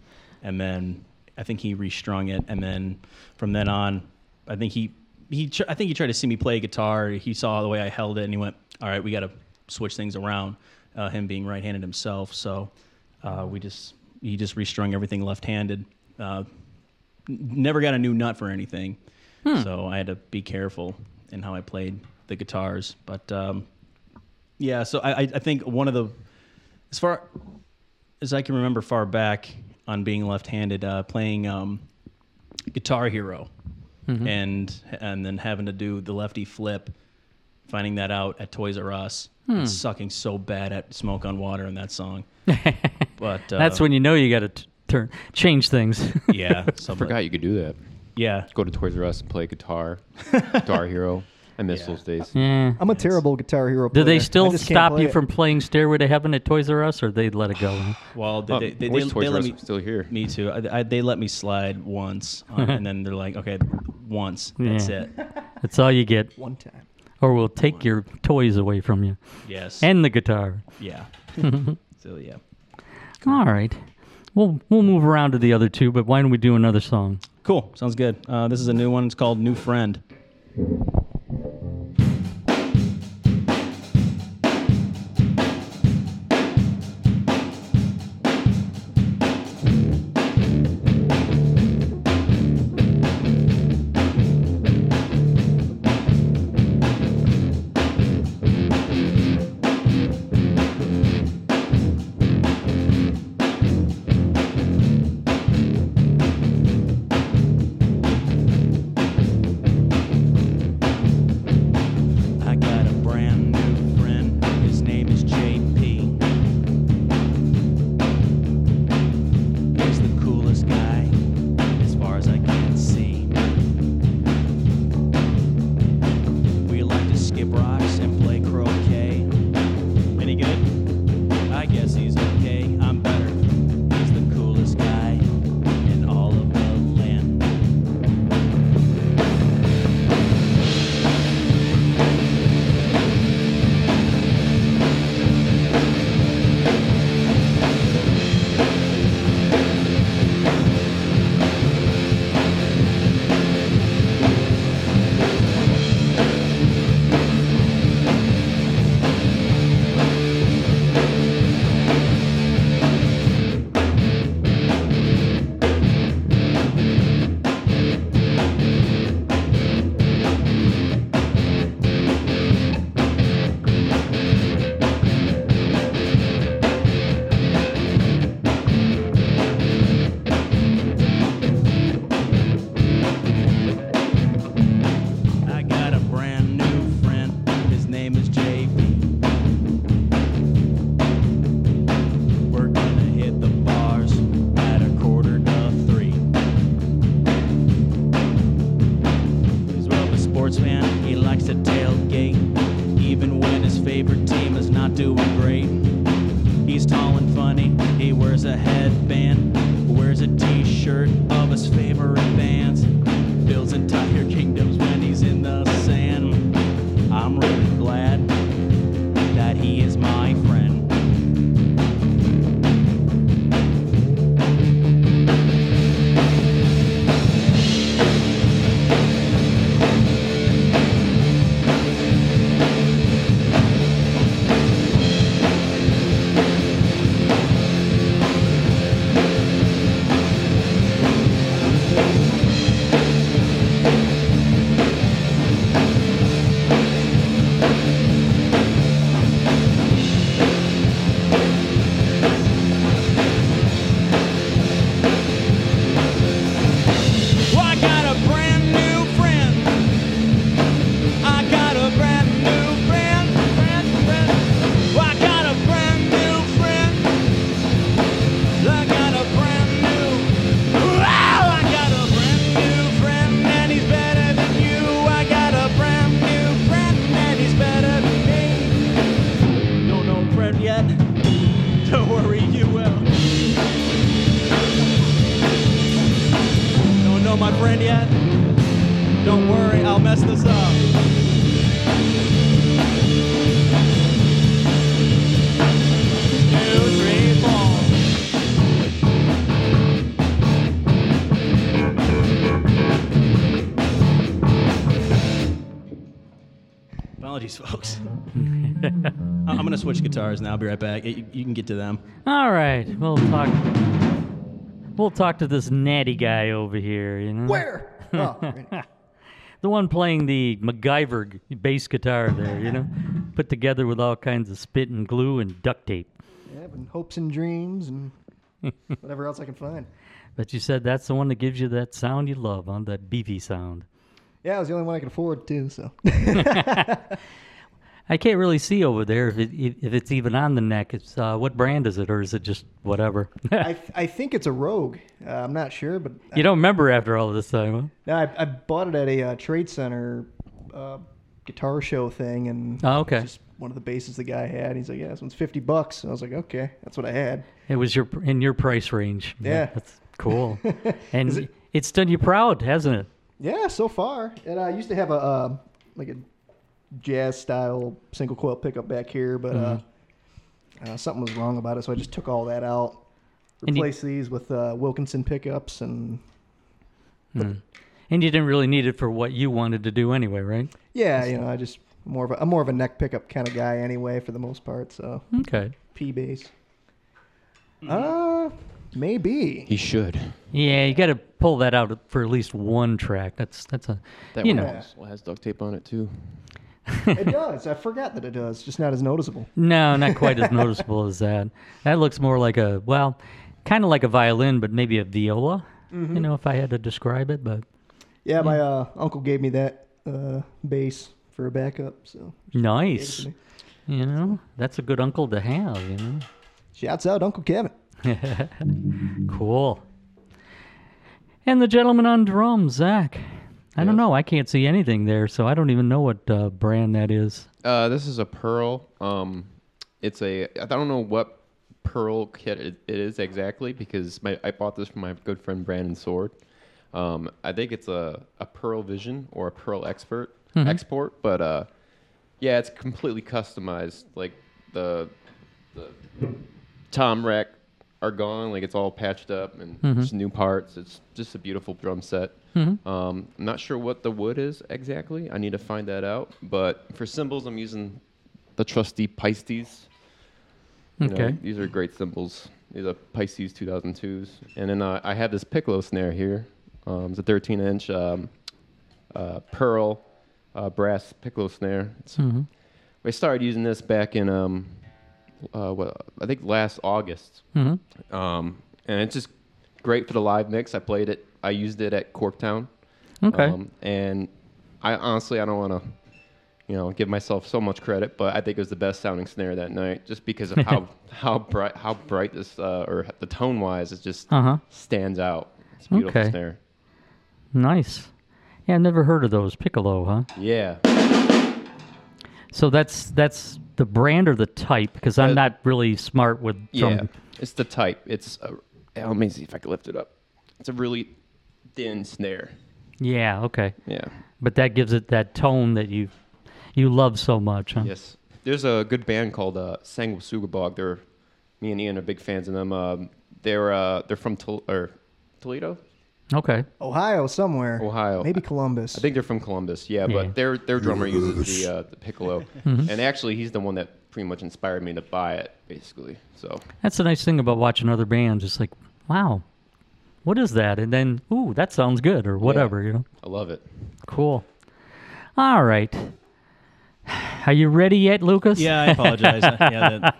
And then I think he restrung it, and then from then on, I think he he tr- I think he tried to see me play guitar. He saw the way I held it, and he went, "All right, we got to switch things around." Uh, him being right-handed himself, so uh, we just he just restrung everything left-handed. Uh, never got a new nut for anything, hmm. so I had to be careful in how I played the guitars, but. Um, Yeah, so I, I think one of the, as far as I can remember far back on being left-handed, uh, playing um, Guitar Hero mm-hmm. and and then having to do the lefty flip, finding that out at Toys R Us, hmm. and sucking so bad at Smoke on Water in that song. But uh, that's when you know you got to turn change things. Yeah. I forgot you could do that. Yeah. Go to Toys R Us and play guitar, Guitar Hero. I miss yeah. those days. Yeah. I'm a terrible Guitar Hero player. Do they still stop you it. from playing Stairway to Heaven at Toys R Us, or they'd let it go? Well, they, oh, they, they, they, Toys they let me still here. Me too. I, I, they let me slide once, uh, and then they're like, "Okay, once. Yeah. That's it. That's all you get. One time, or we'll take One. your toys away from you." Yes. And the guitar. Yeah. So yeah. All right. We'll we'll move around to the other two, but why don't we do another song? Cool. Sounds good. Uh, this is a new one. It's called New Friend. a headband, wears a t-shirt of his favorite bands, builds entire kingdoms when he's in the sand. I'm really glad that he is my friend. Folks. I'm going to switch guitars now. I'll be right back. You, you can get to them. All right. We'll talk We'll talk to this natty guy over here, you know. Where? Oh, right. The one playing the MacGyver bass guitar there, you know. Put together with all kinds of spit and glue and duct tape. Yeah, and hopes and dreams and whatever else I can find. But you said that's the one that gives you that sound you love, on that beefy sound. Yeah, it was the only one I could afford, too, so. I can't really see over there if, it, if it's even on the neck. It's uh, what brand is it, or is it just whatever? I th- I think it's a Rogue. Uh, I'm not sure, but... You I, don't remember after all this time, huh? No, I, I bought it at a uh, Trade Center uh, guitar show thing, and oh, okay. It was just one of the basses the guy had. He's like, yeah, this one's fifty bucks. I was like, okay, that's what I had. It was your in your price range. Yeah. yeah that's cool. And it, it's done you proud, hasn't it? Yeah, so far. And I used to have a uh, like a jazz style single coil pickup back here, but mm-hmm. uh, uh, something was wrong about it, so I just took all that out, replaced you, these with uh, Wilkinson pickups, and mm. and you didn't really need it for what you wanted to do anyway, right? Yeah, so, you know, I just more of a I'm more of a neck pickup kind of guy anyway for the most part. So okay, P bass. Uh. Maybe he should. Yeah, you got to pull that out for at least one track. That's that's a that you one know. Also has duct tape on it too. It does. I forgot that it does. It's just not as noticeable. No, not quite as noticeable as that. That looks more like a well, kind of like a violin, but maybe a viola. Mm-hmm. You know, if I had to describe it, but yeah, yeah. my uh, uncle gave me that uh, bass for a backup. So nice. You know, that's a good uncle to have. You know, shouts out Uncle Kevin. Cool. And the gentleman on drums, Zach. I yes. don't know. I can't see anything there, so I don't even know what uh, brand that is. Uh, this is a Pearl. Um, it's a. I don't know what Pearl kit it, it is exactly because my, I bought this from my good friend Brandon Sword. Um, I think it's a, a Pearl Vision or a Pearl Expert mm-hmm. Export, but uh, yeah, it's completely customized. Like the the tom rack are gone, like it's all patched up and mm-hmm. just new parts. It's just a beautiful drum set. Mm-hmm. Um, I'm not sure what the wood is exactly. I need to find that out. But for cymbals, I'm using the trusty Pisces. You okay, know, these are great cymbals. These are Pisces two thousand twos. And then uh, I have this piccolo snare here. Um, it's a thirteen inch um, uh, pearl uh, brass piccolo snare. Mm-hmm. We started using this back in. Um, Uh, well, I think last August, mm-hmm. um, and it's just great for the live mix. I played it. I used it at Corktown. Okay. Um, and I honestly, I don't want to, you know, give myself so much credit, but I think it was the best sounding snare that night, just because of how how bright how bright this uh, or the tone wise, it just uh-huh. stands out. It's a beautiful okay. snare. Nice. Yeah, I've never heard of those piccolo, huh? Yeah. So that's that's. the brand or the type? Because I'm uh, not really smart with drum. Yeah, it's the type. It's a, let me see if I can lift it up. It's a really thin snare. Yeah, okay. Yeah. But that gives it that tone that you you love so much, huh? Yes. There's a good band called uh, Sanguisugabog. They're, me and Ian are big fans of them. Um, they're uh, they're from Tol or Toledo. Okay. Ohio somewhere. Ohio. Maybe Columbus. I think they're from Columbus. Yeah, yeah. But their their drummer uses the uh, the piccolo, mm-hmm. and actually he's the one that pretty much inspired me to buy it, basically. So that's the nice thing about watching other bands. It's like, wow, what is that? And then, ooh, that sounds good, or whatever. Yeah. You know. I love it. Cool. All right. Are you ready yet, Lucas? Yeah, I apologize. yeah, the,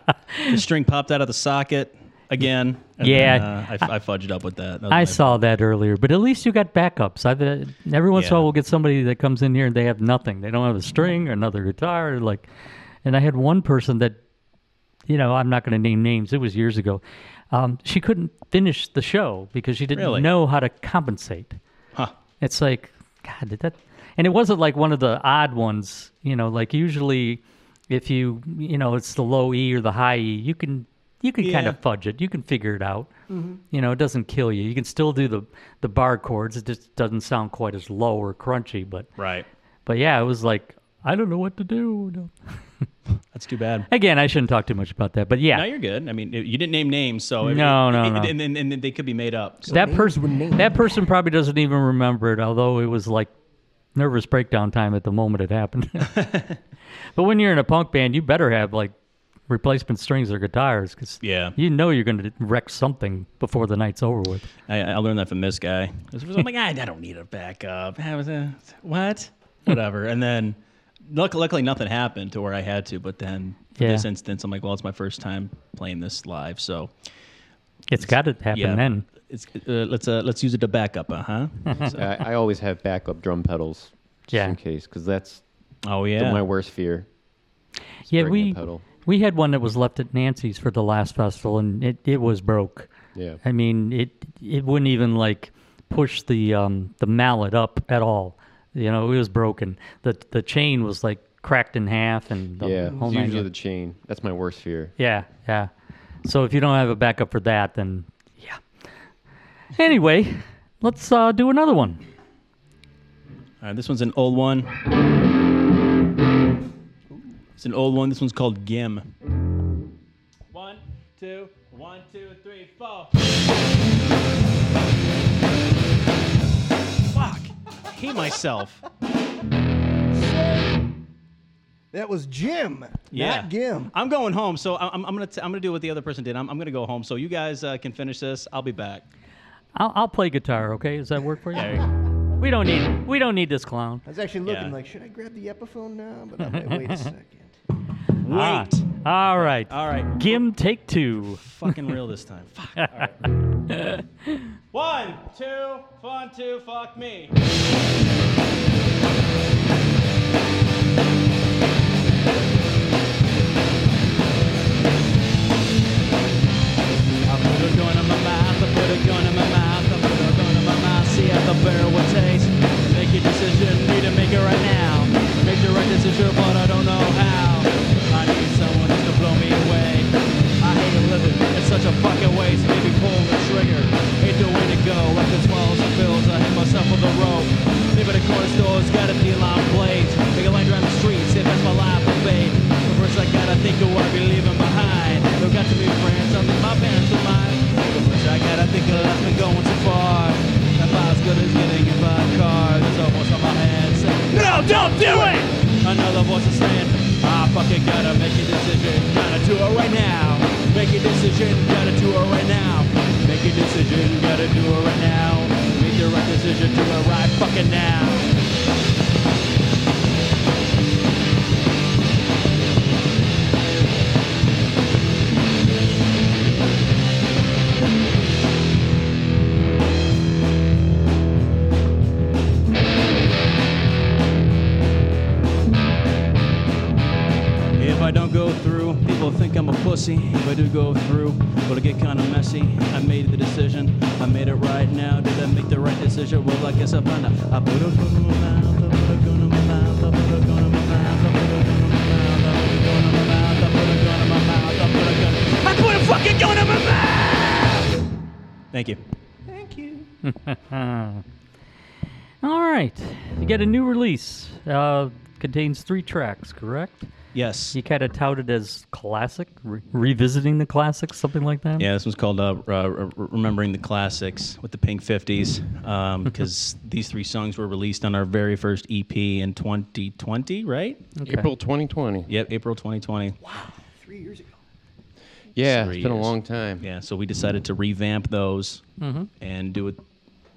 the string popped out of the socket again. And yeah, then, uh, I, I fudged up with that. that I saw fault. that earlier, but at least you got backups. I've, uh, every once yeah. in a while, we'll get somebody that comes in here and they have nothing. They don't have a string or another guitar. Or like, and I had one person that, you know, I'm not going to name names. It was years ago. Um, she couldn't finish the show because she didn't really? know how to compensate. Huh. It's like, God, did that... And it wasn't like one of the odd ones, you know, like usually if you, you know, it's the low E or the high E, you can, you can yeah. kind of fudge it. You can figure it out. Mm-hmm. You know, it doesn't kill you. You can still do the, the bar chords. It just doesn't sound quite as low or crunchy, but, right. but yeah, it was like, I don't know what to do. That's too bad. Again, I shouldn't talk too much about that, but yeah. No, you're good. I mean, you didn't name names, so... No, it, no, it, no. And, and, and they could be made up. So. That, pers that person probably doesn't even remember it, although it was like nervous breakdown time at the moment it happened. But when you're in a punk band, you better have like replacement strings or guitars because yeah. you know you're going to wreck something before the night's over with. I, I learned that from this guy. I'm like, I, I don't need a backup. I was, uh, what? Whatever. And then luck, luckily nothing happened to where I had to. But then for yeah. this instance, I'm like, well, it's my first time playing this live. So it's got to happen yeah. then. It's, uh, let's uh, let's use it to back up, uh huh. So I, I always have backup drum pedals, just yeah. in case, because that's oh yeah my worst fear. Yeah, we we had one that was left at Nancy's for the last festival, and it, it was broke. Yeah, I mean it it wouldn't even like push the um the mallet up at all. You know, it was broken. The the chain was like cracked in half, and the yeah, whole it's usually nine. the chain. That's my worst fear. Yeah, yeah. So if you don't have a backup for that, then anyway, let's uh, do another one. All right, this one's an old one. It's an old one. This one's called Gim. One, two, one, two, three, four. Fuck. I hate myself. That was Jim, yeah. not Gim. I'm going home, so I'm, I'm going to do what the other person did. I'm, I'm going to go home, so you guys uh, can finish this. I'll be back. I'll, I'll play guitar, okay? Does that work for you? we don't need we don't need this clown. I was actually looking yeah. like, should I grab the Epiphone now? But I'm like, wait a second. Wait. Ah, all right. All right. Gim, take two. Fucking real this time. Fuck. All right. One, two, one, two, fuck me. Put a gun in my mouth, I put a gun in my mouth, I put a gun in my mouth, see how the beer will taste. Make your decision, need to make it right now. Make the right decision, but I don't know how. I need someone just to blow me away. I hate living, it's such a fucking waste, maybe pull the trigger. Ain't the way to go, like the swallows and bills, I hit myself with a rope. Leave at a corner store, it's gotta be long blades. Make a line down the street, say that's my life, I fade. First I gotta think of what I be leaving behind. They've got to be friends, I think my parents are mine. First I gotta think of life been going too far. That five's good as getting in my car. There's a voice on my head saying, no, don't do it! Another voice is saying, I fucking gotta make a decision. Gotta do it right now. Make a decision, gotta do it right now. Make a decision, gotta do it right now. Make the right decision, do it right fucking now. Pussy, if I do go through, will it get kind of messy? I made the decision, I made it right now. Did I make the right decision? Well, I guess I found out. I put a gun in my mouth, I put a gun in my mouth, I put a gun in my mouth, I put a gun in my mouth, I put a gun in my mouth. Thank you. Thank you. All right. You get a new release. Uh, contains three tracks, correct? Yes. You kind of touted as classic, re revisiting the classics, something like that? Yeah, this was called uh, uh, Remembering the Classics with the Pink fifties, um, because these three songs were released on our very first E P in twenty twenty, right? Okay. April twenty twenty. Yep, April twenty twenty. Wow, three years ago. Yeah, three it's been years. a long time. Yeah, so we decided to revamp those mm-hmm. and do it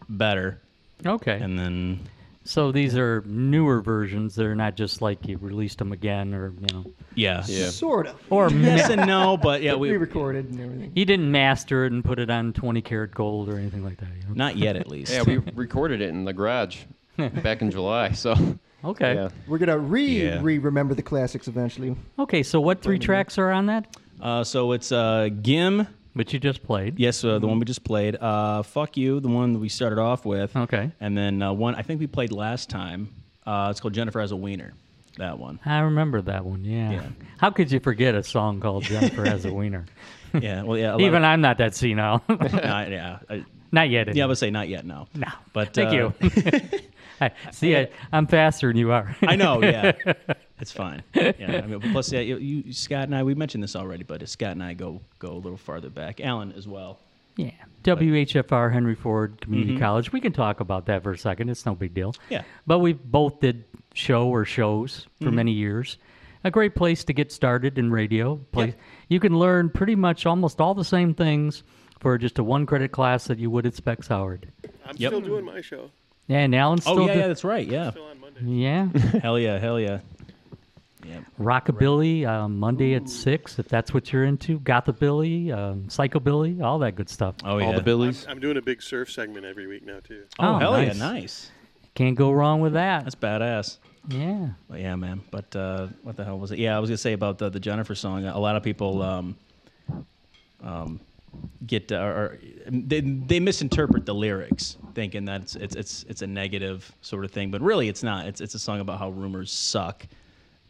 better. Okay. And then... So these are newer versions. They're not just like you released them again, or you know. Yeah, yeah. Sort of. Or yes and no, but yeah, we re-recorded and everything. You didn't master it and put it on twenty karat gold or anything like that. You know? Not yet, at least. Yeah, we recorded it in the garage back in July. So okay, yeah. We're gonna re yeah. re remember the classics eventually. Okay, so what three tracks are on that? Uh, so it's uh, Gim. Which you just played. Yes, uh, the one we just played. Uh, Fuck You, the one that we started off with. Okay. And then uh, one I think we played last time. Uh, it's called Jennifer Has a Wiener, that one. I remember that one, yeah. yeah. How could you forget a song called Jennifer Has a Wiener? Yeah, well, yeah. Even of... I'm not that senile. no, yeah. I... Not yet. Anyway. Yeah, I would say not yet, no. No. But, Thank uh... you. I, see, I, I'm faster than you are. I know, yeah. It's fine. Yeah, I mean, plus, yeah, you, you, Scott and I, we mentioned this already, but Scott and I go go a little farther back. Alan as well. Yeah. W H F R, Henry Ford Community mm-hmm. College. We can talk about that for a second. It's no big deal. Yeah. But we both did show or shows for mm-hmm. many years. A great place to get started in radio. Place, yeah. You can learn pretty much almost all the same things for just a one-credit class that you would at Specs Howard. I'm yep. still doing my show. Yeah, and Alan's still... Oh, yeah, yeah, that's right, yeah. Still on Monday. Yeah. Hell yeah, hell yeah. Yep. Rockabilly, uh, Monday Ooh. at six, if that's what you're into. Gothabilly, um, psychobilly, all that good stuff. Oh, yeah. All the billies. I'm, I'm doing a big surf segment every week now, too. Oh, oh hell nice. yeah, nice. Can't go wrong with that. That's badass. Yeah. Well, yeah, man. But uh, what the hell was it? Yeah, I was going to say about the, the Jennifer song. A lot of people... Um, um, get uh, or they, they misinterpret the lyrics, thinking that it's, it's it's it's a negative sort of thing, but really it's not. It's it's a song about how rumors suck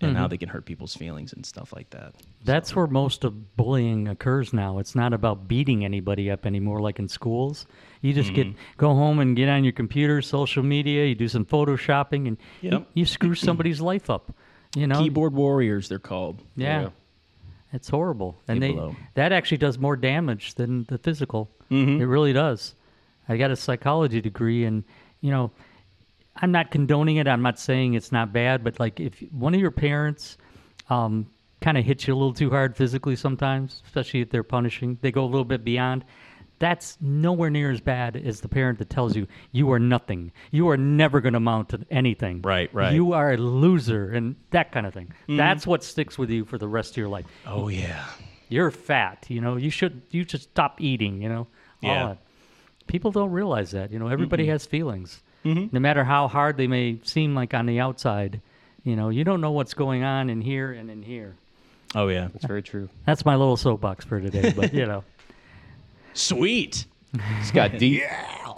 and mm-hmm. how they can hurt people's feelings and stuff like that. That's so. where most of bullying occurs now. It's not about beating anybody up anymore, like in schools. You just mm-hmm. get go home and get on your computer, social media, you do some photoshopping, and yep. you, you screw somebody's life up. You know, keyboard warriors they're called. Yeah. yeah. It's horrible, and they, that actually does more damage than the physical. Mm-hmm. It really does. I got a psychology degree, and you know, I'm not condoning it. I'm not saying it's not bad, but like if one of your parents um, kind of hits you a little too hard physically sometimes, especially if they're punishing, they go a little bit beyond. That's nowhere near as bad as the parent that tells you, you are nothing. You are never going to amount to anything. Right, right. You are a loser and that kind of thing. Mm. That's what sticks with you for the rest of your life. Oh, yeah. You're fat, you know. You should you should stop eating, you know. Yeah. All that. People don't realize that. You know, everybody mm-hmm. has feelings. Mm-hmm. No matter how hard they may seem like on the outside, you know, you don't know what's going on in here and in here. Oh, yeah. That's very true. That's my little soapbox for today, but, you know. Sweet, Scott Deep. yeah.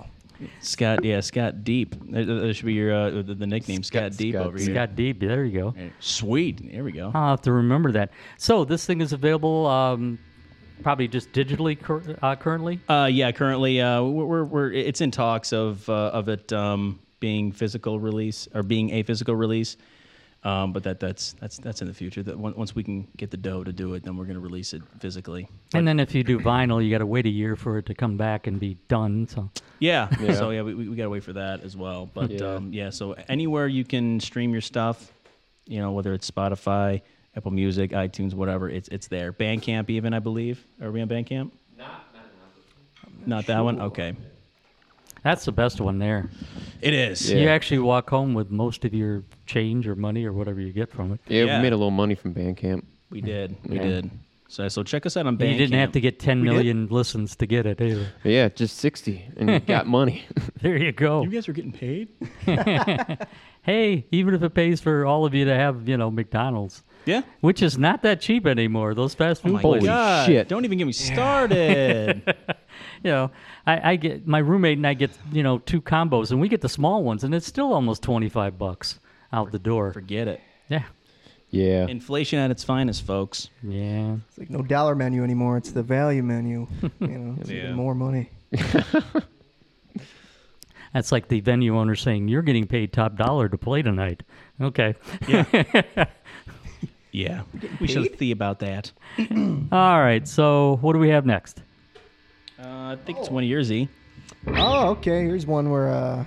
Scott, yeah, Scott Deep. That should be your uh, the, the nickname, Scott, Scott Deep Scott over here. Scott Deep. There you go. Sweet. There we go. I'll have to remember that. So this thing is available, um, probably just digitally cur uh, currently. Uh, yeah, currently. Uh, we're, we're we're it's in talks of uh, of it um, being physical release or being a physical release. Um, but that that's that's that's in the future. That once we can get the dough to do it, then we're going to release it physically. But and then if you do vinyl, you got to wait a year for it to come back and be done. So yeah, yeah. so yeah, we we got to wait for that as well. But yeah. Um, yeah, so anywhere you can stream your stuff, you know, whether it's Spotify, Apple Music, iTunes, whatever, it's it's there. Bandcamp, even I believe. Are we on Bandcamp? Not not, not that sure. one. Okay. That's the best one there. It is. Yeah. You actually walk home with most of your change or money or whatever you get from it. Yeah, yeah. We made a little money from Bandcamp. We did. We yeah. did. So, so check us out on Bandcamp. You didn't have to get ten million listens to get it either. Yeah, just sixty, and you got money. There you go. You guys are getting paid? Hey, even if it pays for all of you to have, you know, McDonald's. Yeah. Which is not that cheap anymore. Those fast food. Oh my Holy God. shit. Don't even get me started. You know, I, I get my roommate and I get, you know, two combos and we get the small ones and it's still almost twenty-five bucks out the door. Forget it. Yeah. Yeah. Inflation at its finest, folks. Yeah. It's like no dollar menu anymore. It's the value menu. You know, it's yeah. even more money. That's like the venue owner saying, you're getting paid top dollar to play tonight. Okay. Yeah. Yeah. We should see about that. All right. So what do we have next? Uh, I think oh. it's one of yours, E. Oh, okay. Here's one where uh,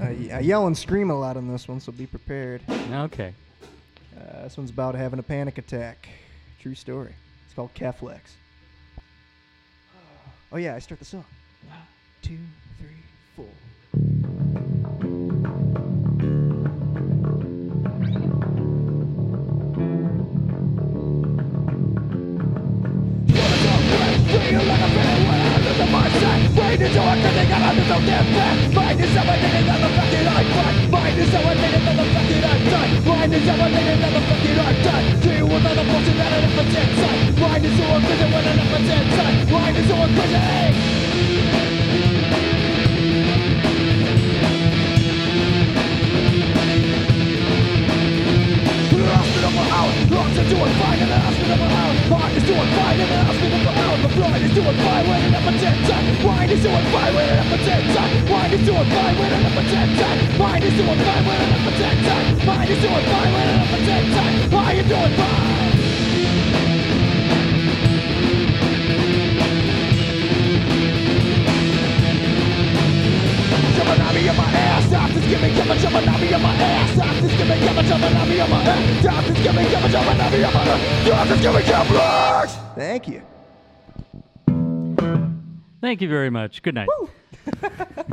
I, I yell and scream a lot on this one, so be prepared. Okay. Uh, this one's about having a panic attack. True story. It's called Caflex. Oh, yeah. I start the song. One, two, three, four. Locked into a fine and an aspirin of an hour. Heart is doing fine and an aspirin of an hour. The blind is doing fine with an appetizer. Wine is doing fine with an appetizer. Wine is doing fine with an appetizer. Wine is doing fine with an appetizer. Wine is doing fine with an appetizer. Why you doing fine? Jabba-nabby in my ass, doctors give me jabba, jabba-nabby in my ass, doctors give me jabba, jabba-nabby in my ass, doctors give me jabba, jabba-nabby in my ass, doctors give me jabba. Thank you. Thank you very much. Good night.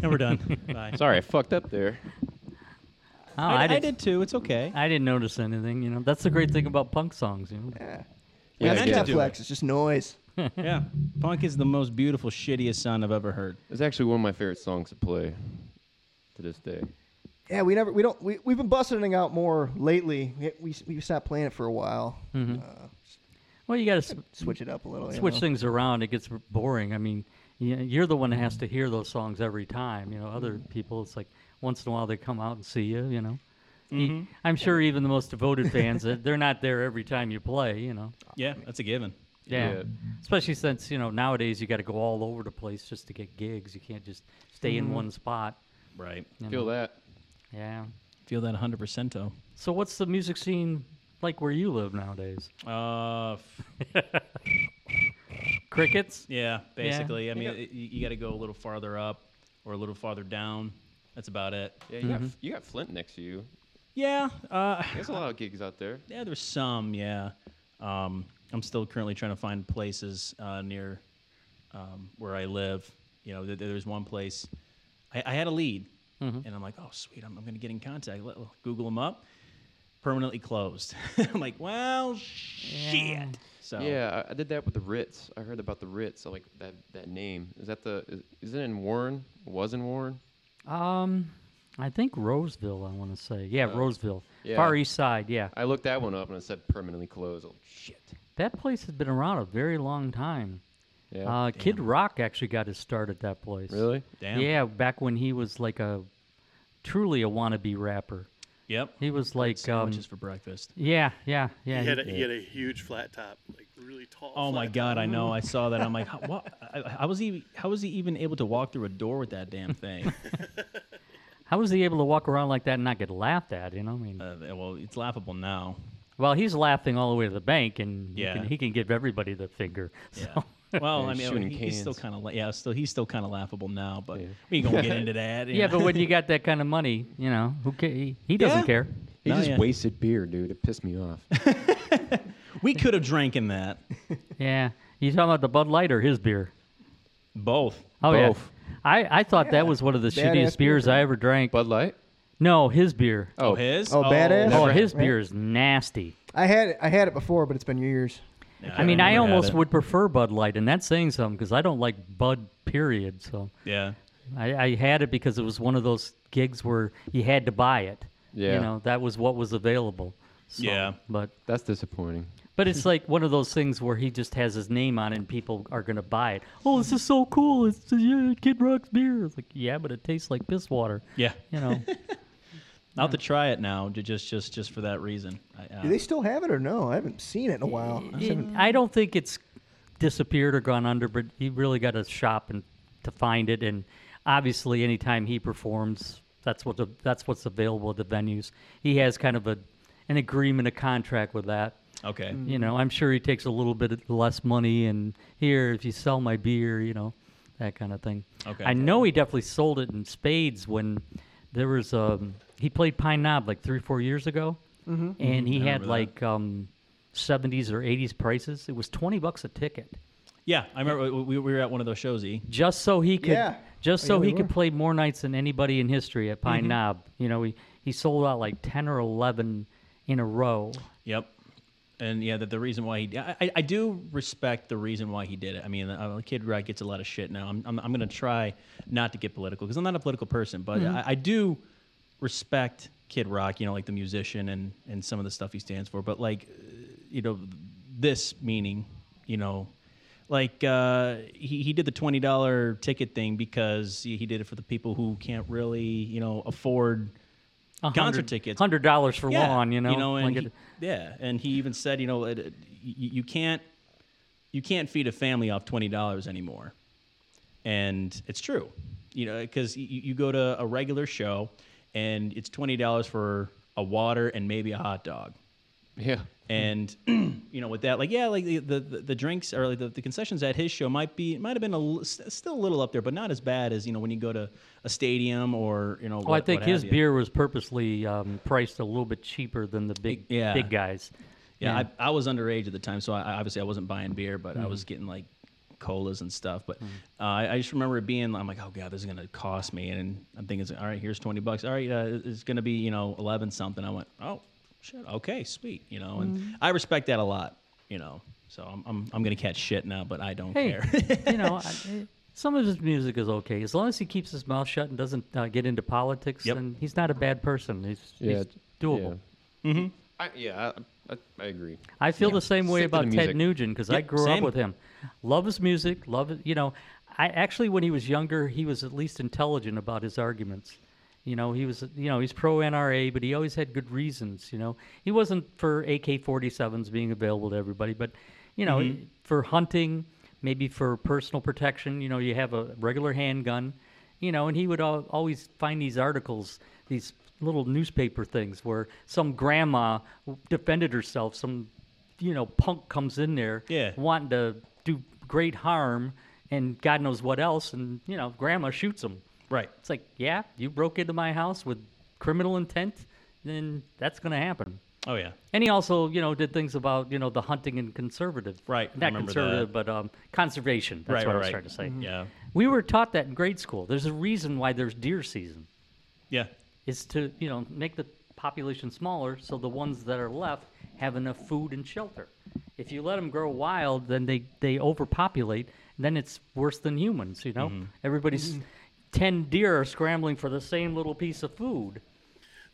And we're done. Bye. Sorry, I fucked up there. Oh, I, I, did, I did too. It's okay. I didn't notice anything. You know, that's the great thing about punk songs. You know, yeah, yeah, yeah, it's complex. It's just noise. Yeah, punk is the most beautiful, shittiest sound I've ever heard. It's actually one of my favorite songs to play to this day. Yeah, we never, we don't, we we've been busting it out more lately. We we, we stopped playing it for a while. Mm-hmm. Uh, well, you got to sw- switch it up a little. Switch you know? things around. It gets boring. I mean, you're the one that has to hear those songs every time. You know, other people, it's like once in a while they come out and see you. You know. Mm-hmm. I'm sure even the most devoted fans, they're not there every time you play. You know. Yeah, that's a given. Yeah. yeah, especially since, you know, nowadays you got to go all over the place just to get gigs. You can't just stay mm-hmm. in one spot. Right. You Feel know? that. Yeah. Feel that one hundred percent. So what's the music scene like where you live nowadays? Uh, f- Crickets? Yeah, basically. Yeah. I mean, you, got- you got to go a little farther up or a little farther down. That's about it. Yeah, you, mm-hmm. got, you got Flint next to you. Yeah. Uh, There's a lot of gigs out there. Yeah, there's some, yeah. Um... I'm still currently trying to find places uh, near um, where I live. You know, th- there's one place. I, I had a lead, mm-hmm. and I'm like, oh, sweet, I'm, I'm going to get in contact. Let, Google them up. Permanently closed. I'm like, well, shit. So yeah, I, I did that with the Ritz. I heard about the Ritz. I like that that name. Is that the? Is, is it in Warren? Was in Warren? Um, I think Roseville. I want to say, yeah, uh, Roseville, yeah. Far East Side. Yeah. I looked that one up and it said permanently closed. Oh shit. That place has been around a very long time. Yeah. Uh, Kid Rock actually got his start at that place. Really? Damn. Yeah, back when he was like a truly a wannabe rapper. Yep. He was like sandwiches um, for breakfast. Yeah, yeah, yeah. He, he, had, a, he had a huge flat top, like really tall. Oh my god, top. I know. I saw that. I'm like, how, what? I, how was he? How was he even able to walk through a door with that damn thing? How was he able to walk around like that and not get laughed at? You know, I mean, uh, well, it's laughable now. Well, he's laughing all the way to the bank, and yeah. he, can, he can give everybody the finger. So. Yeah. Well, I mean, he, he's still kind of yeah, still he's still kind of laughable now, but yeah. we ain't gonna get into that. Yeah, know? But when you got that kind of money, you know, who ca- he, he doesn't yeah. care. He no, just yeah. wasted beer, dude. It pissed me off. We could have drank in that. Yeah, you talking about the Bud Light or his beer? Both. Oh Both. yeah. I, I thought yeah. that was one of the Bad shittiest beers beer. I ever drank. Bud Light. No, his beer. Oh, his? Oh, badass? Oh, his right. beer is nasty. I had it, I had it before, but it's been years. No, I, I mean, I almost would prefer Bud Light, and that's saying something, because I don't like Bud, period. So yeah, I, I had it because it was one of those gigs where you had to buy it. Yeah. You know, that was what was available. So, yeah. But that's disappointing. But it's like one of those things where he just has his name on it and people are going to buy it. Oh, this is so cool. It's uh, Kid Rock's beer. It's like, yeah, but it tastes like piss water. Yeah. You know. I'll have to try it now, to just just just for that reason. I, uh, Do they still have it or no? I haven't seen it in a while. It, I, I don't think it's disappeared or gone under, but you really got to shop and to find it. And obviously, anytime he performs, that's what the, that's what's available at the venues. He has kind of a an agreement, a contract with that. Okay. You know, I'm sure he takes a little bit less money, and here, if you sell my beer, you know, that kind of thing. Okay. I know he definitely sold it in spades when there was a, he played Pine Knob like three or four years ago, mm-hmm. and he I had like um, seventies or eighties prices. It was twenty bucks a ticket. Yeah, I remember we, we were at one of those shows, E. Just so he could, yeah. just so oh, yeah, we he were. could play more nights than anybody in history at Pine mm-hmm. Knob. You know, he, he sold out like ten or eleven in a row. Yep. And yeah, that the reason why he, I, I do respect the reason why he did it. I mean, a Kid Rock gets a lot of shit now. I'm, I'm, I'm gonna try not to get political because I'm not a political person, but mm-hmm. I, I do respect Kid Rock, you know, like the musician and and some of the stuff he stands for. But like, you know, this meaning, you know, like uh, he he did the twenty dollar ticket thing because he did it for the people who can't really, you know, afford. Concert tickets, hundred dollars for yeah. one, you know. You know, and like he, yeah, and he even said, you know, it, it, you, you can't, you can't feed a family off twenty dollars anymore, and it's true, you know, because you, you go to a regular show, and it's twenty dollars for a water and maybe a hot dog. Yeah, and you know, with that, like, yeah, like the the, the drinks or like the, the concessions at his show might be might have been a, still a little up there, but not as bad as, you know, when you go to a stadium or, you know. Well, what, I think his beer was purposely um, priced a little bit cheaper than the big yeah. big guys. Yeah, yeah. I, I was underage at the time, so I, obviously I wasn't buying beer, but mm. I was getting like colas and stuff. But mm. uh, I, I just remember it being, I'm like, oh god, this is gonna cost me, and I'm thinking, all right, here's twenty bucks. All right, uh, it's gonna be, you know, eleven something. I went, oh. Shit. Okay, sweet. You know, and mm. I respect that a lot. You know, so I'm I'm I'm gonna catch shit now, but I don't hey, care. You know, I, some of his music is okay as long as he keeps his mouth shut and doesn't uh, get into politics. Yep. And he's not a bad person. He's, yeah, he's doable. Yeah, mm-hmm. I, yeah I, I, I agree. I feel yeah. the same way Stick about Ted Nugent because yep, I grew same. up with him. Love his music. Love it. You know, I actually when he was younger, he was at least intelligent about his arguments. You know, he was, you know, he's pro N R A, but he always had good reasons, you know. He wasn't for A K forty-sevens being available to everybody, but, you know, mm-hmm. for hunting, maybe for personal protection, you know, you have a regular handgun, you know, and he would al- always find these articles, these little newspaper things where some grandma defended herself, some, you know, punk comes in there yeah. wanting to do great harm and God knows what else, and, you know, grandma shoots him. Right. It's like, yeah, you broke into my house with criminal intent, then that's going to happen. Oh, yeah. And he also, you know, did things about, you know, the hunting and conservative. Right. Not conservative, that. but um, conservation. That's right, what right, I was right. trying to say. Mm-hmm. Yeah. We were taught that in grade school. There's a reason why there's deer season. Yeah. It's to, you know, make the population smaller so the ones that are left have enough food and shelter. If you let them grow wild, then they, they overpopulate, and then it's worse than humans, you know? Mm-hmm. Everybody's... Mm-hmm. Ten deer are scrambling for the same little piece of food.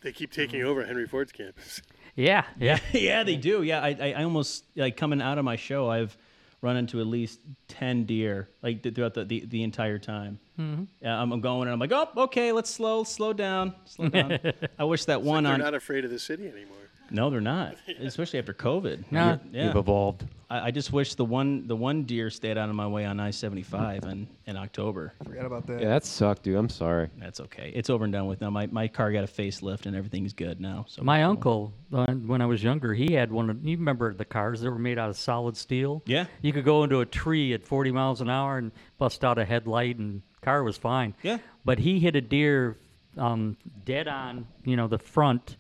They keep taking mm. over Henry Ford's campus. Yeah, yeah, yeah, they do. Yeah, I, I, I almost like coming out of my show, I've run into at least ten deer like th- throughout the, the, the entire time. Mm-hmm. Uh, I'm going and I'm like, oh, okay, let's slow, slow down, slow down. I wish that it's one. Like they're on... not afraid of the city anymore. No, they're not, yeah. especially after COVID. No, yeah. You've evolved. I, I just wish the one the one deer stayed out of my way on I seventy-five in, in October. I forgot about that. Yeah, that sucked, dude. I'm sorry. That's okay. It's over and done with now. My my car got a facelift and everything's good now. So my cool. uncle, uh, when I was younger, he had one of, you remember the cars that were made out of solid steel? Yeah. You could go into a tree at forty miles an hour and bust out a headlight and car was fine. Yeah. But he hit a deer um, dead on, you know, the front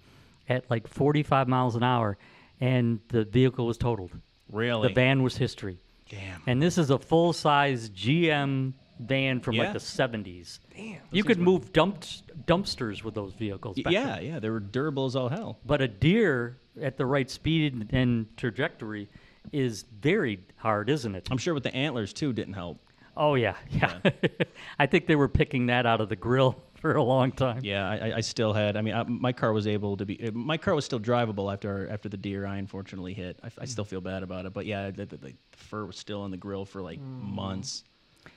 at like forty-five miles an hour, and the vehicle was totaled. Really? The van was history. Damn. And this is a full-size G M van from yeah. like the seventies. Damn. You could move were... dump, dumpsters with those vehicles back Yeah, then. yeah. They were durable as all hell. But a deer at the right speed and trajectory is very hard, isn't it? I'm sure with the antlers, too, didn't help. Oh, yeah. Yeah. yeah. I think they were picking that out of the grill for a long time. Yeah, I, I still had, I mean, I, my car was able to be, my car was still drivable after after the deer I unfortunately hit. I, I still feel bad about it, but yeah, the, the, the fur was still on the grill for like mm. months.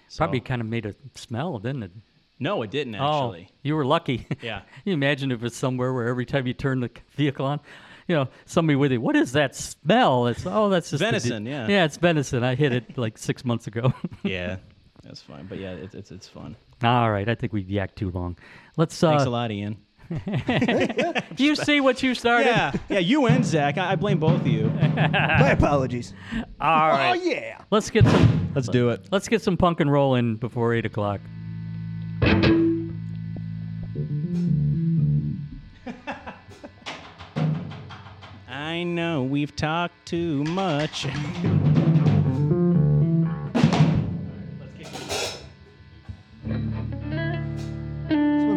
So. Probably kind of made a smell, didn't it? No, it didn't actually. Oh, you were lucky. Yeah. Can you imagine if it's somewhere where every time you turn the vehicle on, you know, somebody with you, what is that smell? It's, oh, that's just venison, yeah. Yeah, it's venison. I hit it like six months ago. Yeah. That's fine. But yeah, it, it's it's fun. All right. I think we've yacked too long. Let's. Uh, Thanks a lot, Ian. You see what you started? Yeah, yeah. You and Zach. I, I blame both of you. My apologies. All right. Oh yeah. Let's get some. Let's do it. Let's get some punk and roll in before eight o'clock. I know we've talked too much.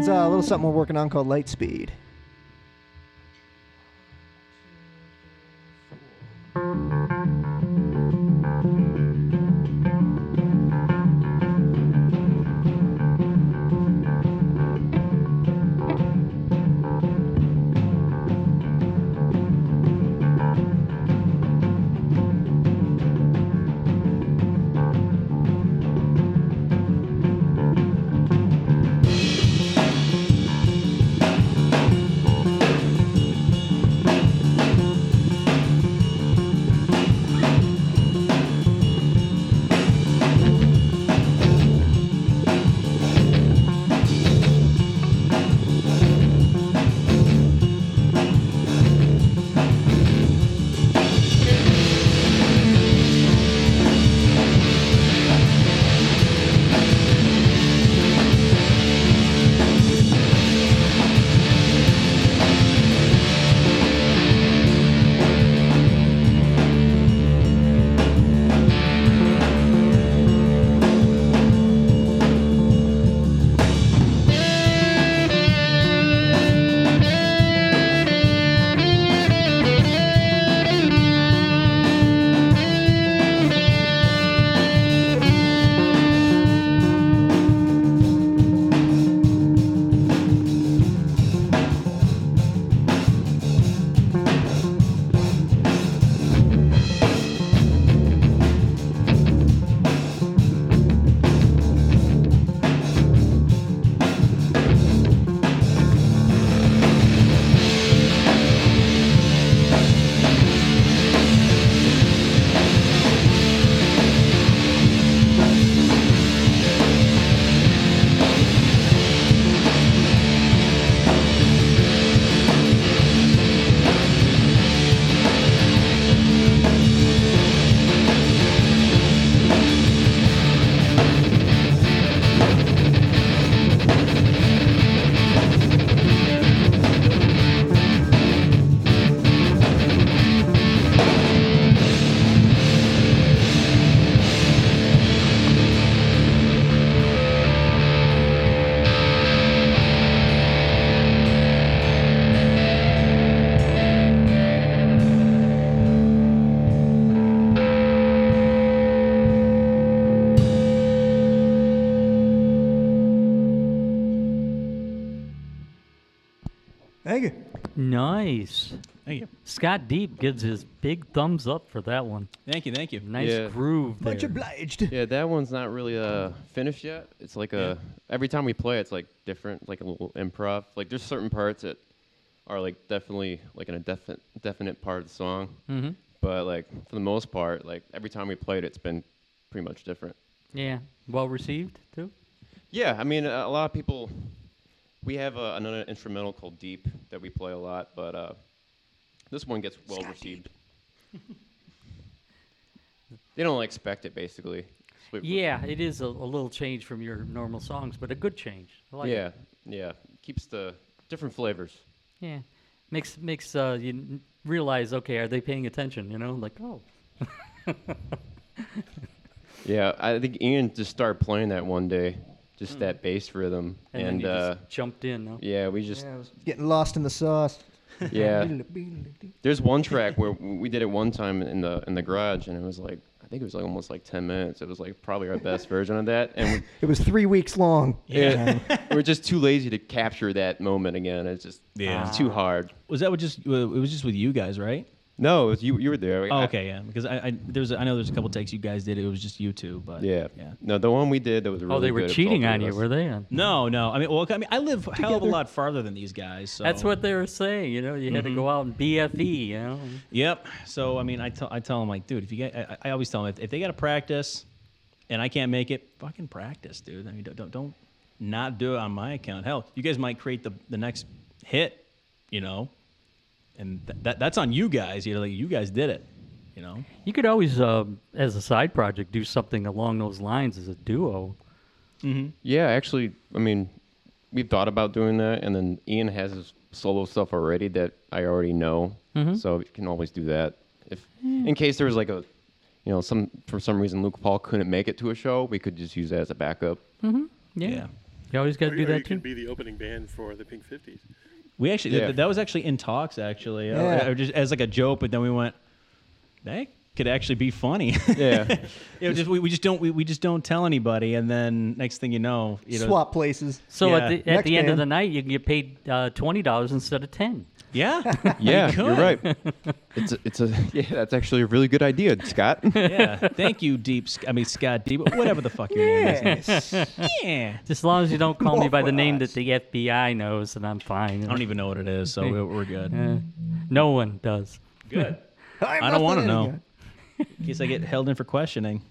Uh, a little something we're working on called Lightspeed. Nice. Thank you. Scott Deep gives his big thumbs up for that one. Thank you, thank you. Nice yeah. groove there. Much obliged. Yeah, that one's not really uh, finished yet. It's like a yeah. every time we play, it's like different, like a little improv. Like there's certain parts that are like definitely like an indefinite definite part of the song. Mm-hmm. But like for the most part, like every time we played, it's been pretty much different. Yeah. Well received too. Yeah, I mean a lot of people. We have uh, another instrumental called Deep that we play a lot, but uh, this one gets well received. They don't expect it, basically. Yeah, it is a, a little change from your normal songs, but a good change. I like yeah, it. yeah, keeps the different flavors. Yeah, makes makes uh, you n- realize, okay, are they paying attention? You know, like oh. Yeah, I think Ian just started playing that one day. Just mm. that bass rhythm, and, and then you uh, just jumped in. No? Yeah, we just yeah, getting lost in the sauce. Yeah, there's one track where we did it one time in the in the garage, and it was like I think it was like almost like ten minutes. It was like probably our best version of that, and we, it was three weeks long. Yeah, we were just too lazy to capture that moment again. It's just yeah, it's too hard. Was that what just it was just with you guys, right? No, it was you. You were there. Oh, okay, yeah. Because I, I there's I know there's a couple takes you guys did. It was just you two, but yeah, yeah. No, the one we did that was really. Oh, they were good cheating on you, were they? On? No, no. I mean, well, I mean, I live a hell of a lot farther than these guys. So. That's what they were saying. You know, you mm-hmm. had to go out and B F E. You know. Yep. So I mean, I tell I tell them like, dude, if you get, I, I always tell them if, if they got to practice. and I can't make it, fucking practice, dude. I mean, don't don't not do it on my account. Hell, you guys might create the the next hit, you know, and th that that's on you guys. You know, like you guys did it. You know, you could always, uh, as a side project, do something along those lines as a duo. Mm-hmm. Yeah, actually, I mean, we thought about doing that, and then Ian has his solo stuff already that I already know, mm-hmm. so you can always do that. If in case there was like a, you know, some for some reason Luke Paul couldn't make it to a show, we could just use that as a backup. Mm-hmm. Yeah. yeah, you always got to do that you too. Could be the opening band for the Pink fifties. We actually yeah. th that was actually in talks actually, yeah. I, I just as like a joke, but then we went, that could actually be funny. Yeah, it was just we, we just don't we, we just don't tell anybody, and then next thing you know, you know swap places. So yeah. at the, at the end of the night, you can get paid uh, twenty dollars instead of ten. Yeah, yeah, you you're right. It's a, it's a yeah. That's actually a really good idea, Scott. Yeah, thank you, Deep. I mean, Scott Deep, whatever the fuck your yes. name is. Yeah, just as long as you don't call More me by the us. name that the F B I knows, and I'm fine. I don't even know what it is, so we're, we're good. Uh, no one does. Good. I, I don't want to know. In case I get held in for questioning.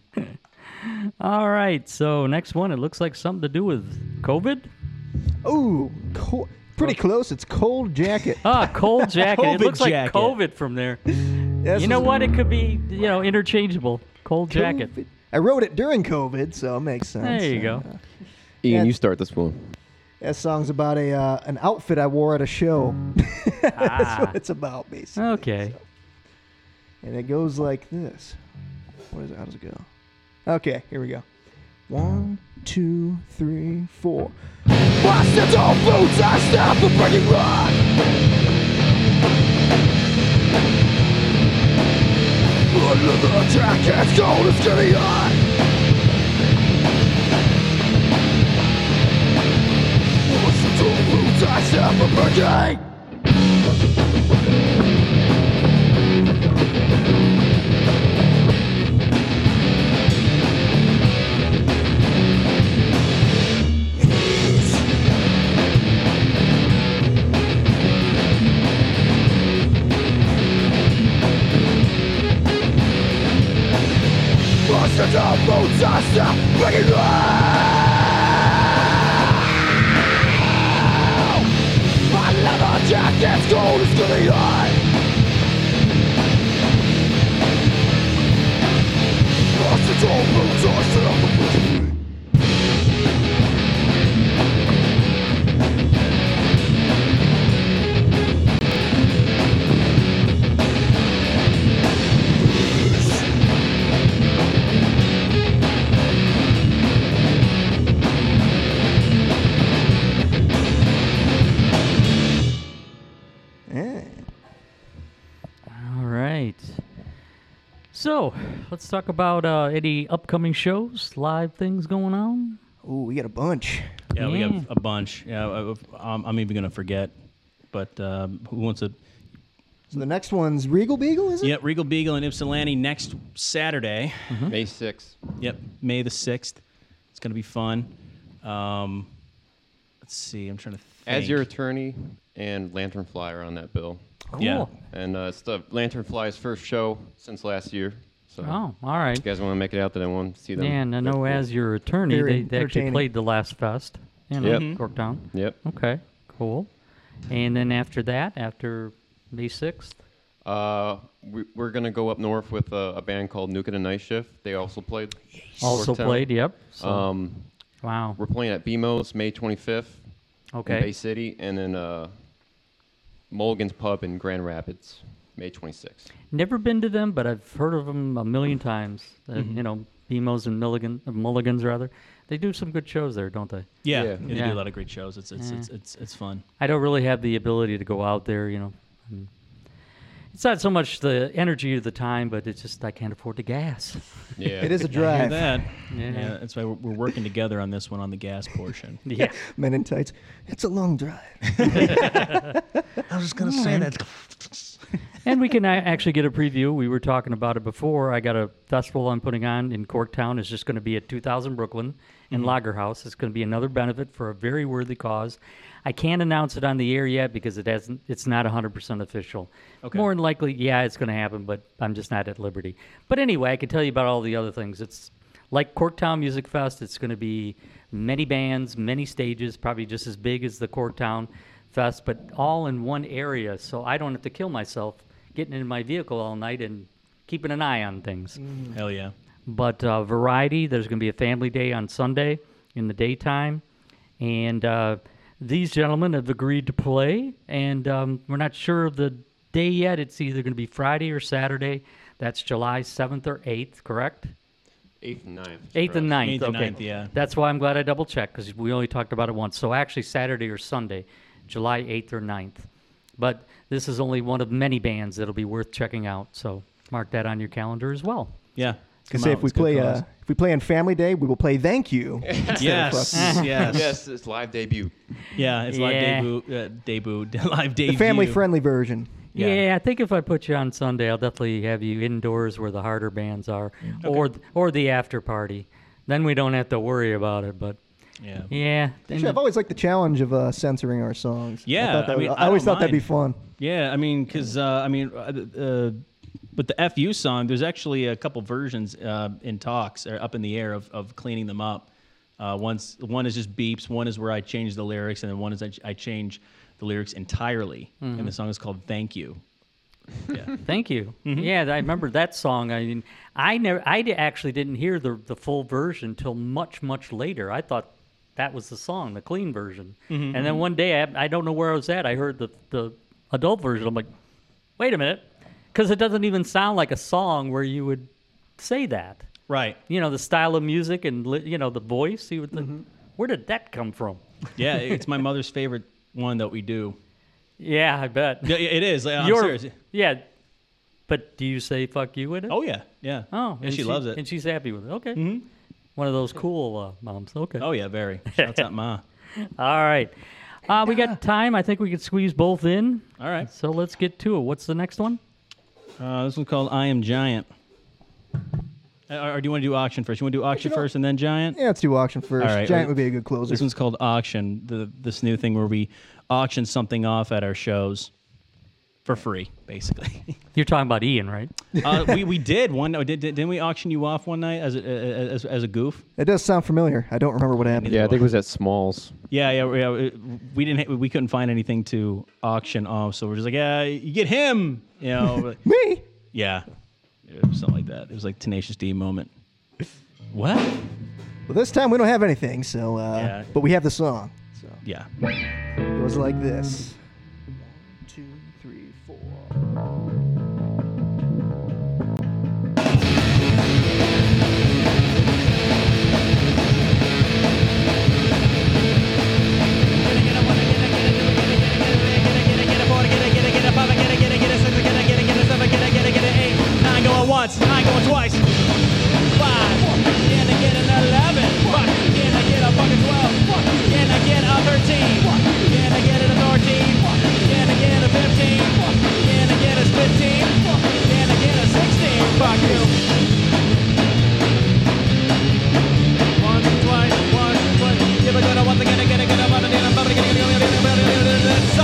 All right. So next one, it looks like something to do with COVID. Ooh, co pretty oh. close. It's Cold Jacket. Ah, Cold Jacket. It looks jacket. like COVID from there. Yes, you know what? It could be, you know, interchangeable. Cold Jacket. COVID. I wrote it during COVID, so it makes sense. There you go. Uh, Ian, you start this one. That song's about a uh, an outfit I wore at a show. Ah. That's what it's about, basically. Okay. So. And it goes like this. What is it? How does it go? Okay, here we go. One, two, three, four. Bastards, all boots, I stop the breaking rock. Another attack has gone as getting hot. Bastards, all boots, I stop the breaking. It's all boats are stuck, breaking low. My leather jacket's cold as gonna die. It's all boats are stuck. So, let's talk about uh, any upcoming shows, live things going on. Oh, we got a bunch. Yeah, yeah, we got a bunch. Yeah, I, I'm, I'm even going to forget. But um, who wants to... So the next one's Regal Beagle, is it? Yeah, Regal Beagle in Ypsilanti next Saturday. Mm-hmm. May sixth. Yep, May the sixth. It's going to be fun. Um, let's see, I'm trying to think. As Your Attorney and Lantern Fly are on that bill. Cool. Yeah, and uh, it's the Lantern Fly's first show since last year. So, oh, all right. If you guys want to make it out there, I want to see them. Yeah, and I know cool. As Your Attorney, Very they, they actually played the last fest. You know, yep. Corktown. Yep. Okay, cool. And then after that, after May sixth? Uh, we, we're going to go up north with a, a band called Nuke and a Night Shift. They also played. Yes. Also Corktown. played, yep. So, um, wow. We're playing at B M O's May twenty-fifth okay. in Bay City, and then... Uh, Mulligan's Pub in Grand Rapids, May twenty-sixth. Never been to them, but I've heard of them a million times. Uh, mm-hmm. You know, B M O's and Mulligan, uh, Mulligan's, rather. They do some good shows there, don't they? Yeah, yeah. they yeah. do a lot of great shows. It's it's, yeah. it's it's it's fun. I don't really have the ability to go out there, you know. And it's not so much the energy of the time, but it's just I can't afford the gas. Yeah, it is a drive. I hear that. Yeah. Yeah, that's why we're, we're working together on this one on the gas portion. Yeah, men in tights. It's a long drive. I was just gonna say that. And we can actually get a preview. We were talking about it before. I got a festival I'm putting on in Corktown. It's just going to be at two thousand Brooklyn in mm-hmm. Lager House. It's going to be another benefit for a very worthy cause. I can't announce it on the air yet because it hasn't. It's not one hundred percent official. Okay. More than likely, yeah, it's going to happen, but I'm just not at liberty. But anyway, I can tell you about all the other things. It's like Corktown Music Fest, it's going to be many bands, many stages, probably just as big as the Corktown Fest, but all in one area, so I don't have to kill myself getting in my vehicle all night and keeping an eye on things. Mm. Hell yeah. But uh, variety, there's going to be a family day on Sunday in the daytime, and uh, these gentlemen have agreed to play, and um, we're not sure of the day yet. It's either going to be Friday or Saturday. That's July seventh or eighth, correct? eighth and ninth. eighth and ninth, eighth okay. And ninth, yeah. That's why I'm glad I double-checked, because we only talked about it once. So actually Saturday or Sunday, July eighth or ninth. But this is only one of many bands that'll be worth checking out, so mark that on your calendar as well. Yeah. Because if we play uh, if we play on Family Day, we will play Thank You. Yes, yes, yes. It's live debut. Yeah, it's live yeah. debut. Uh, debut, live debut. The family-friendly version. Yeah. yeah, I think if I put you on Sunday, I'll definitely have you indoors where the harder bands are, okay. or th- or the after party. Then we don't have to worry about it. But yeah, yeah. Actually, I've always liked the challenge of uh, censoring our songs. Yeah, I, I mean, was, I, I always thought mind. that'd be fun. Yeah, I mean, because uh, I mean. Uh, But the F U song, there's actually a couple versions uh, in talks or up in the air of, of cleaning them up. Uh, one's, one is just beeps, one is where I change the lyrics, and then one is I, I change the lyrics entirely. Mm-hmm. And the song is called Thank You. Yeah. Thank You. Mm-hmm. Yeah, I remember that song. I mean, I never, I actually didn't hear the, the full version until much, much later. I thought that was the song, the clean version. Mm-hmm. And then one day, I, I don't know where I was at, I heard the, the adult version. I'm like, wait a minute. Because it doesn't even sound like a song where you would say that. Right. You know, the style of music and, you know, the voice. You would think, mm-hmm. where did that come from? Yeah, it's my mother's favorite one that we do. Yeah, I bet. Yeah, it is. I'm You're, serious. Yeah. But do you say fuck you in it? Oh, yeah. Yeah. Oh. And, and she, she loves it. And she's happy with it. Okay. Mm-hmm. One of those cool uh, moms. Okay. Oh, yeah, very. Shouts out Ma. All right. Uh, we got time. I think we could squeeze both in. All right. So let's get to it. What's the next one? Uh, this one's called I Am Giant. Or, or do you want to do auction first? You want to do auction first and then Giant? Yeah, let's do auction first. Right. Giant would be a good closer. This one's called auction, the, this new thing where we auction something off at our shows for free, basically. You're talking about Ian, right? Uh, we, we did one. Did, didn't we auction you off one night as a, as, as a goof? It does sound familiar. I don't remember what happened. Yeah, I think it was at Smalls. Yeah, yeah, yeah. We didn't. We couldn't find anything to auction off, so we're just like, yeah, you get him. You know, me. Yeah, it was something like that. It was like Tenacious D moment. What? Well, this time we don't have anything, so uh, yeah. But we have the song. So. Yeah. It was like this. Once, nine going twice, five, can I get an eleven, can I get a fucking twelve, can I get a thirteen, can I get an fourteen, can I get a fifteen, can I get a fifteen, can I get a sixteen, fuck you. Once, twice, once, twice, if I go to once again, I get a good amount of it, I'm probably going to get a good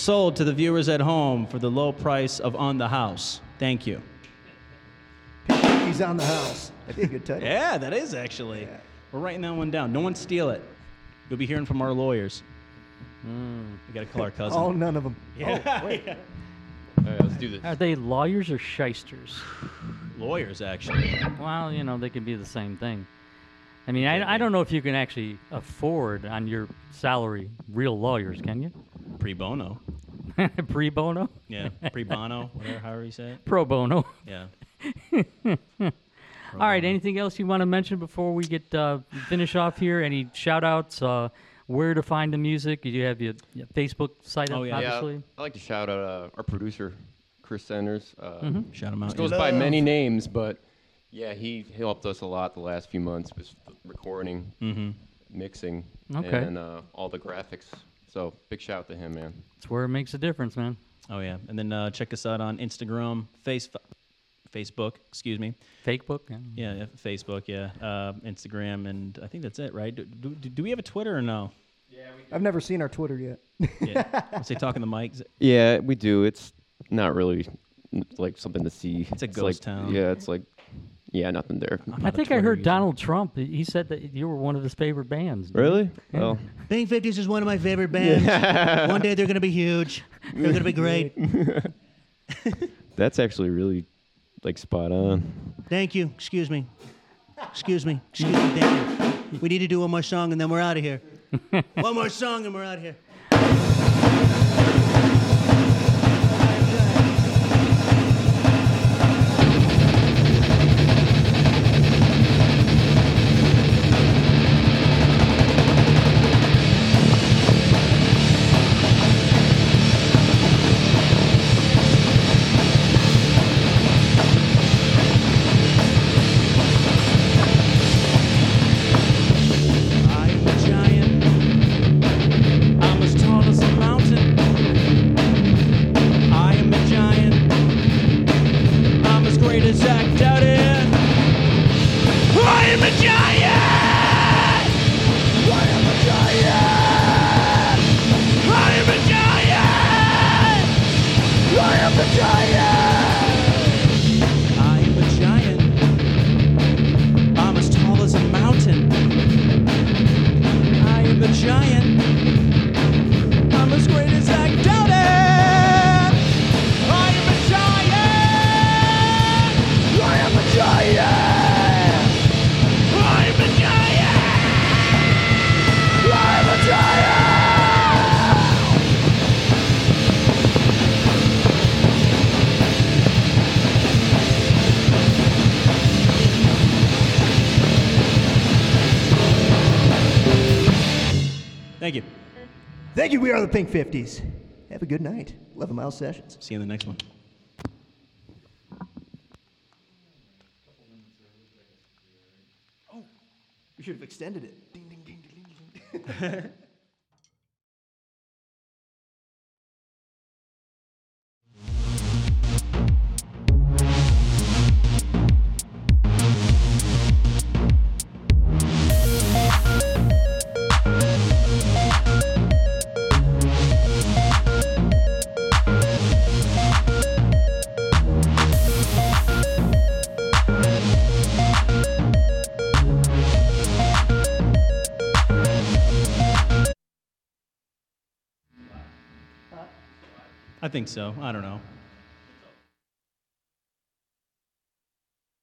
sold to the viewers at home for the low price of On the House. Thank you. He's on the house. That'd be a good title. Yeah, that is actually. Yeah. We're writing that one down. No one steal it. You'll be hearing from our lawyers. Mm. We got to call our cousin. Oh, none of them. Yeah. Oh, wait. Yeah. All right, let's do this. Are they lawyers or shysters? Lawyers, actually. Well, you know, they can be the same thing. I mean, I, I don't know if you can actually afford on your salary real lawyers, can you? Pre bono. Pre bono? Yeah, pre bono, whatever, however you say it. Pro bono. Yeah. Pro All bono. Right, anything else you want to mention before we get uh, finish off here? Any shout outs, uh, where to find the music? You do have your Facebook site, oh, yeah. obviously. Yeah, I'd like to shout out uh, our producer, Chris Sanders. Uh, mm-hmm. Shout him out. He goes by many names, but. Yeah, he helped us a lot the last few months with recording, mm-hmm. mixing, okay. and uh, all the graphics. So big shout out to him, man. That's where it makes a difference, man. Oh, yeah. And then uh, check us out on Instagram, face, Facebook, excuse me. Facebook? Yeah, yeah, yeah Facebook, yeah. Uh, Instagram, and I think that's it, right? Do, do, do we have a Twitter or no? Yeah, we do. I've never seen our Twitter yet. Yeah. Let's say talking to Mike. Yeah, we do. It's not really like something to see. It's a ghost it's like, town. Yeah, it's like... Yeah, nothing there. Not I think I heard user. Donald Trump. He said that you were one of his favorite bands. Really? Yeah. Well, Pink fifties is one of my favorite bands. Yeah. One day they're going to be huge. They're going to be great. That's actually really, like, spot on. Thank you. Excuse me. Excuse me. Excuse me. Thank you. We need to do one more song, and then we're out of here. One more song, and we're out of here. Thank you. We are the Pink fifties. Have a good night. eleven Mile Sessions. See you in the next one. Oh, we should have extended it. Ding, ding, ding, ding, ding, ding. I think so. I don't know.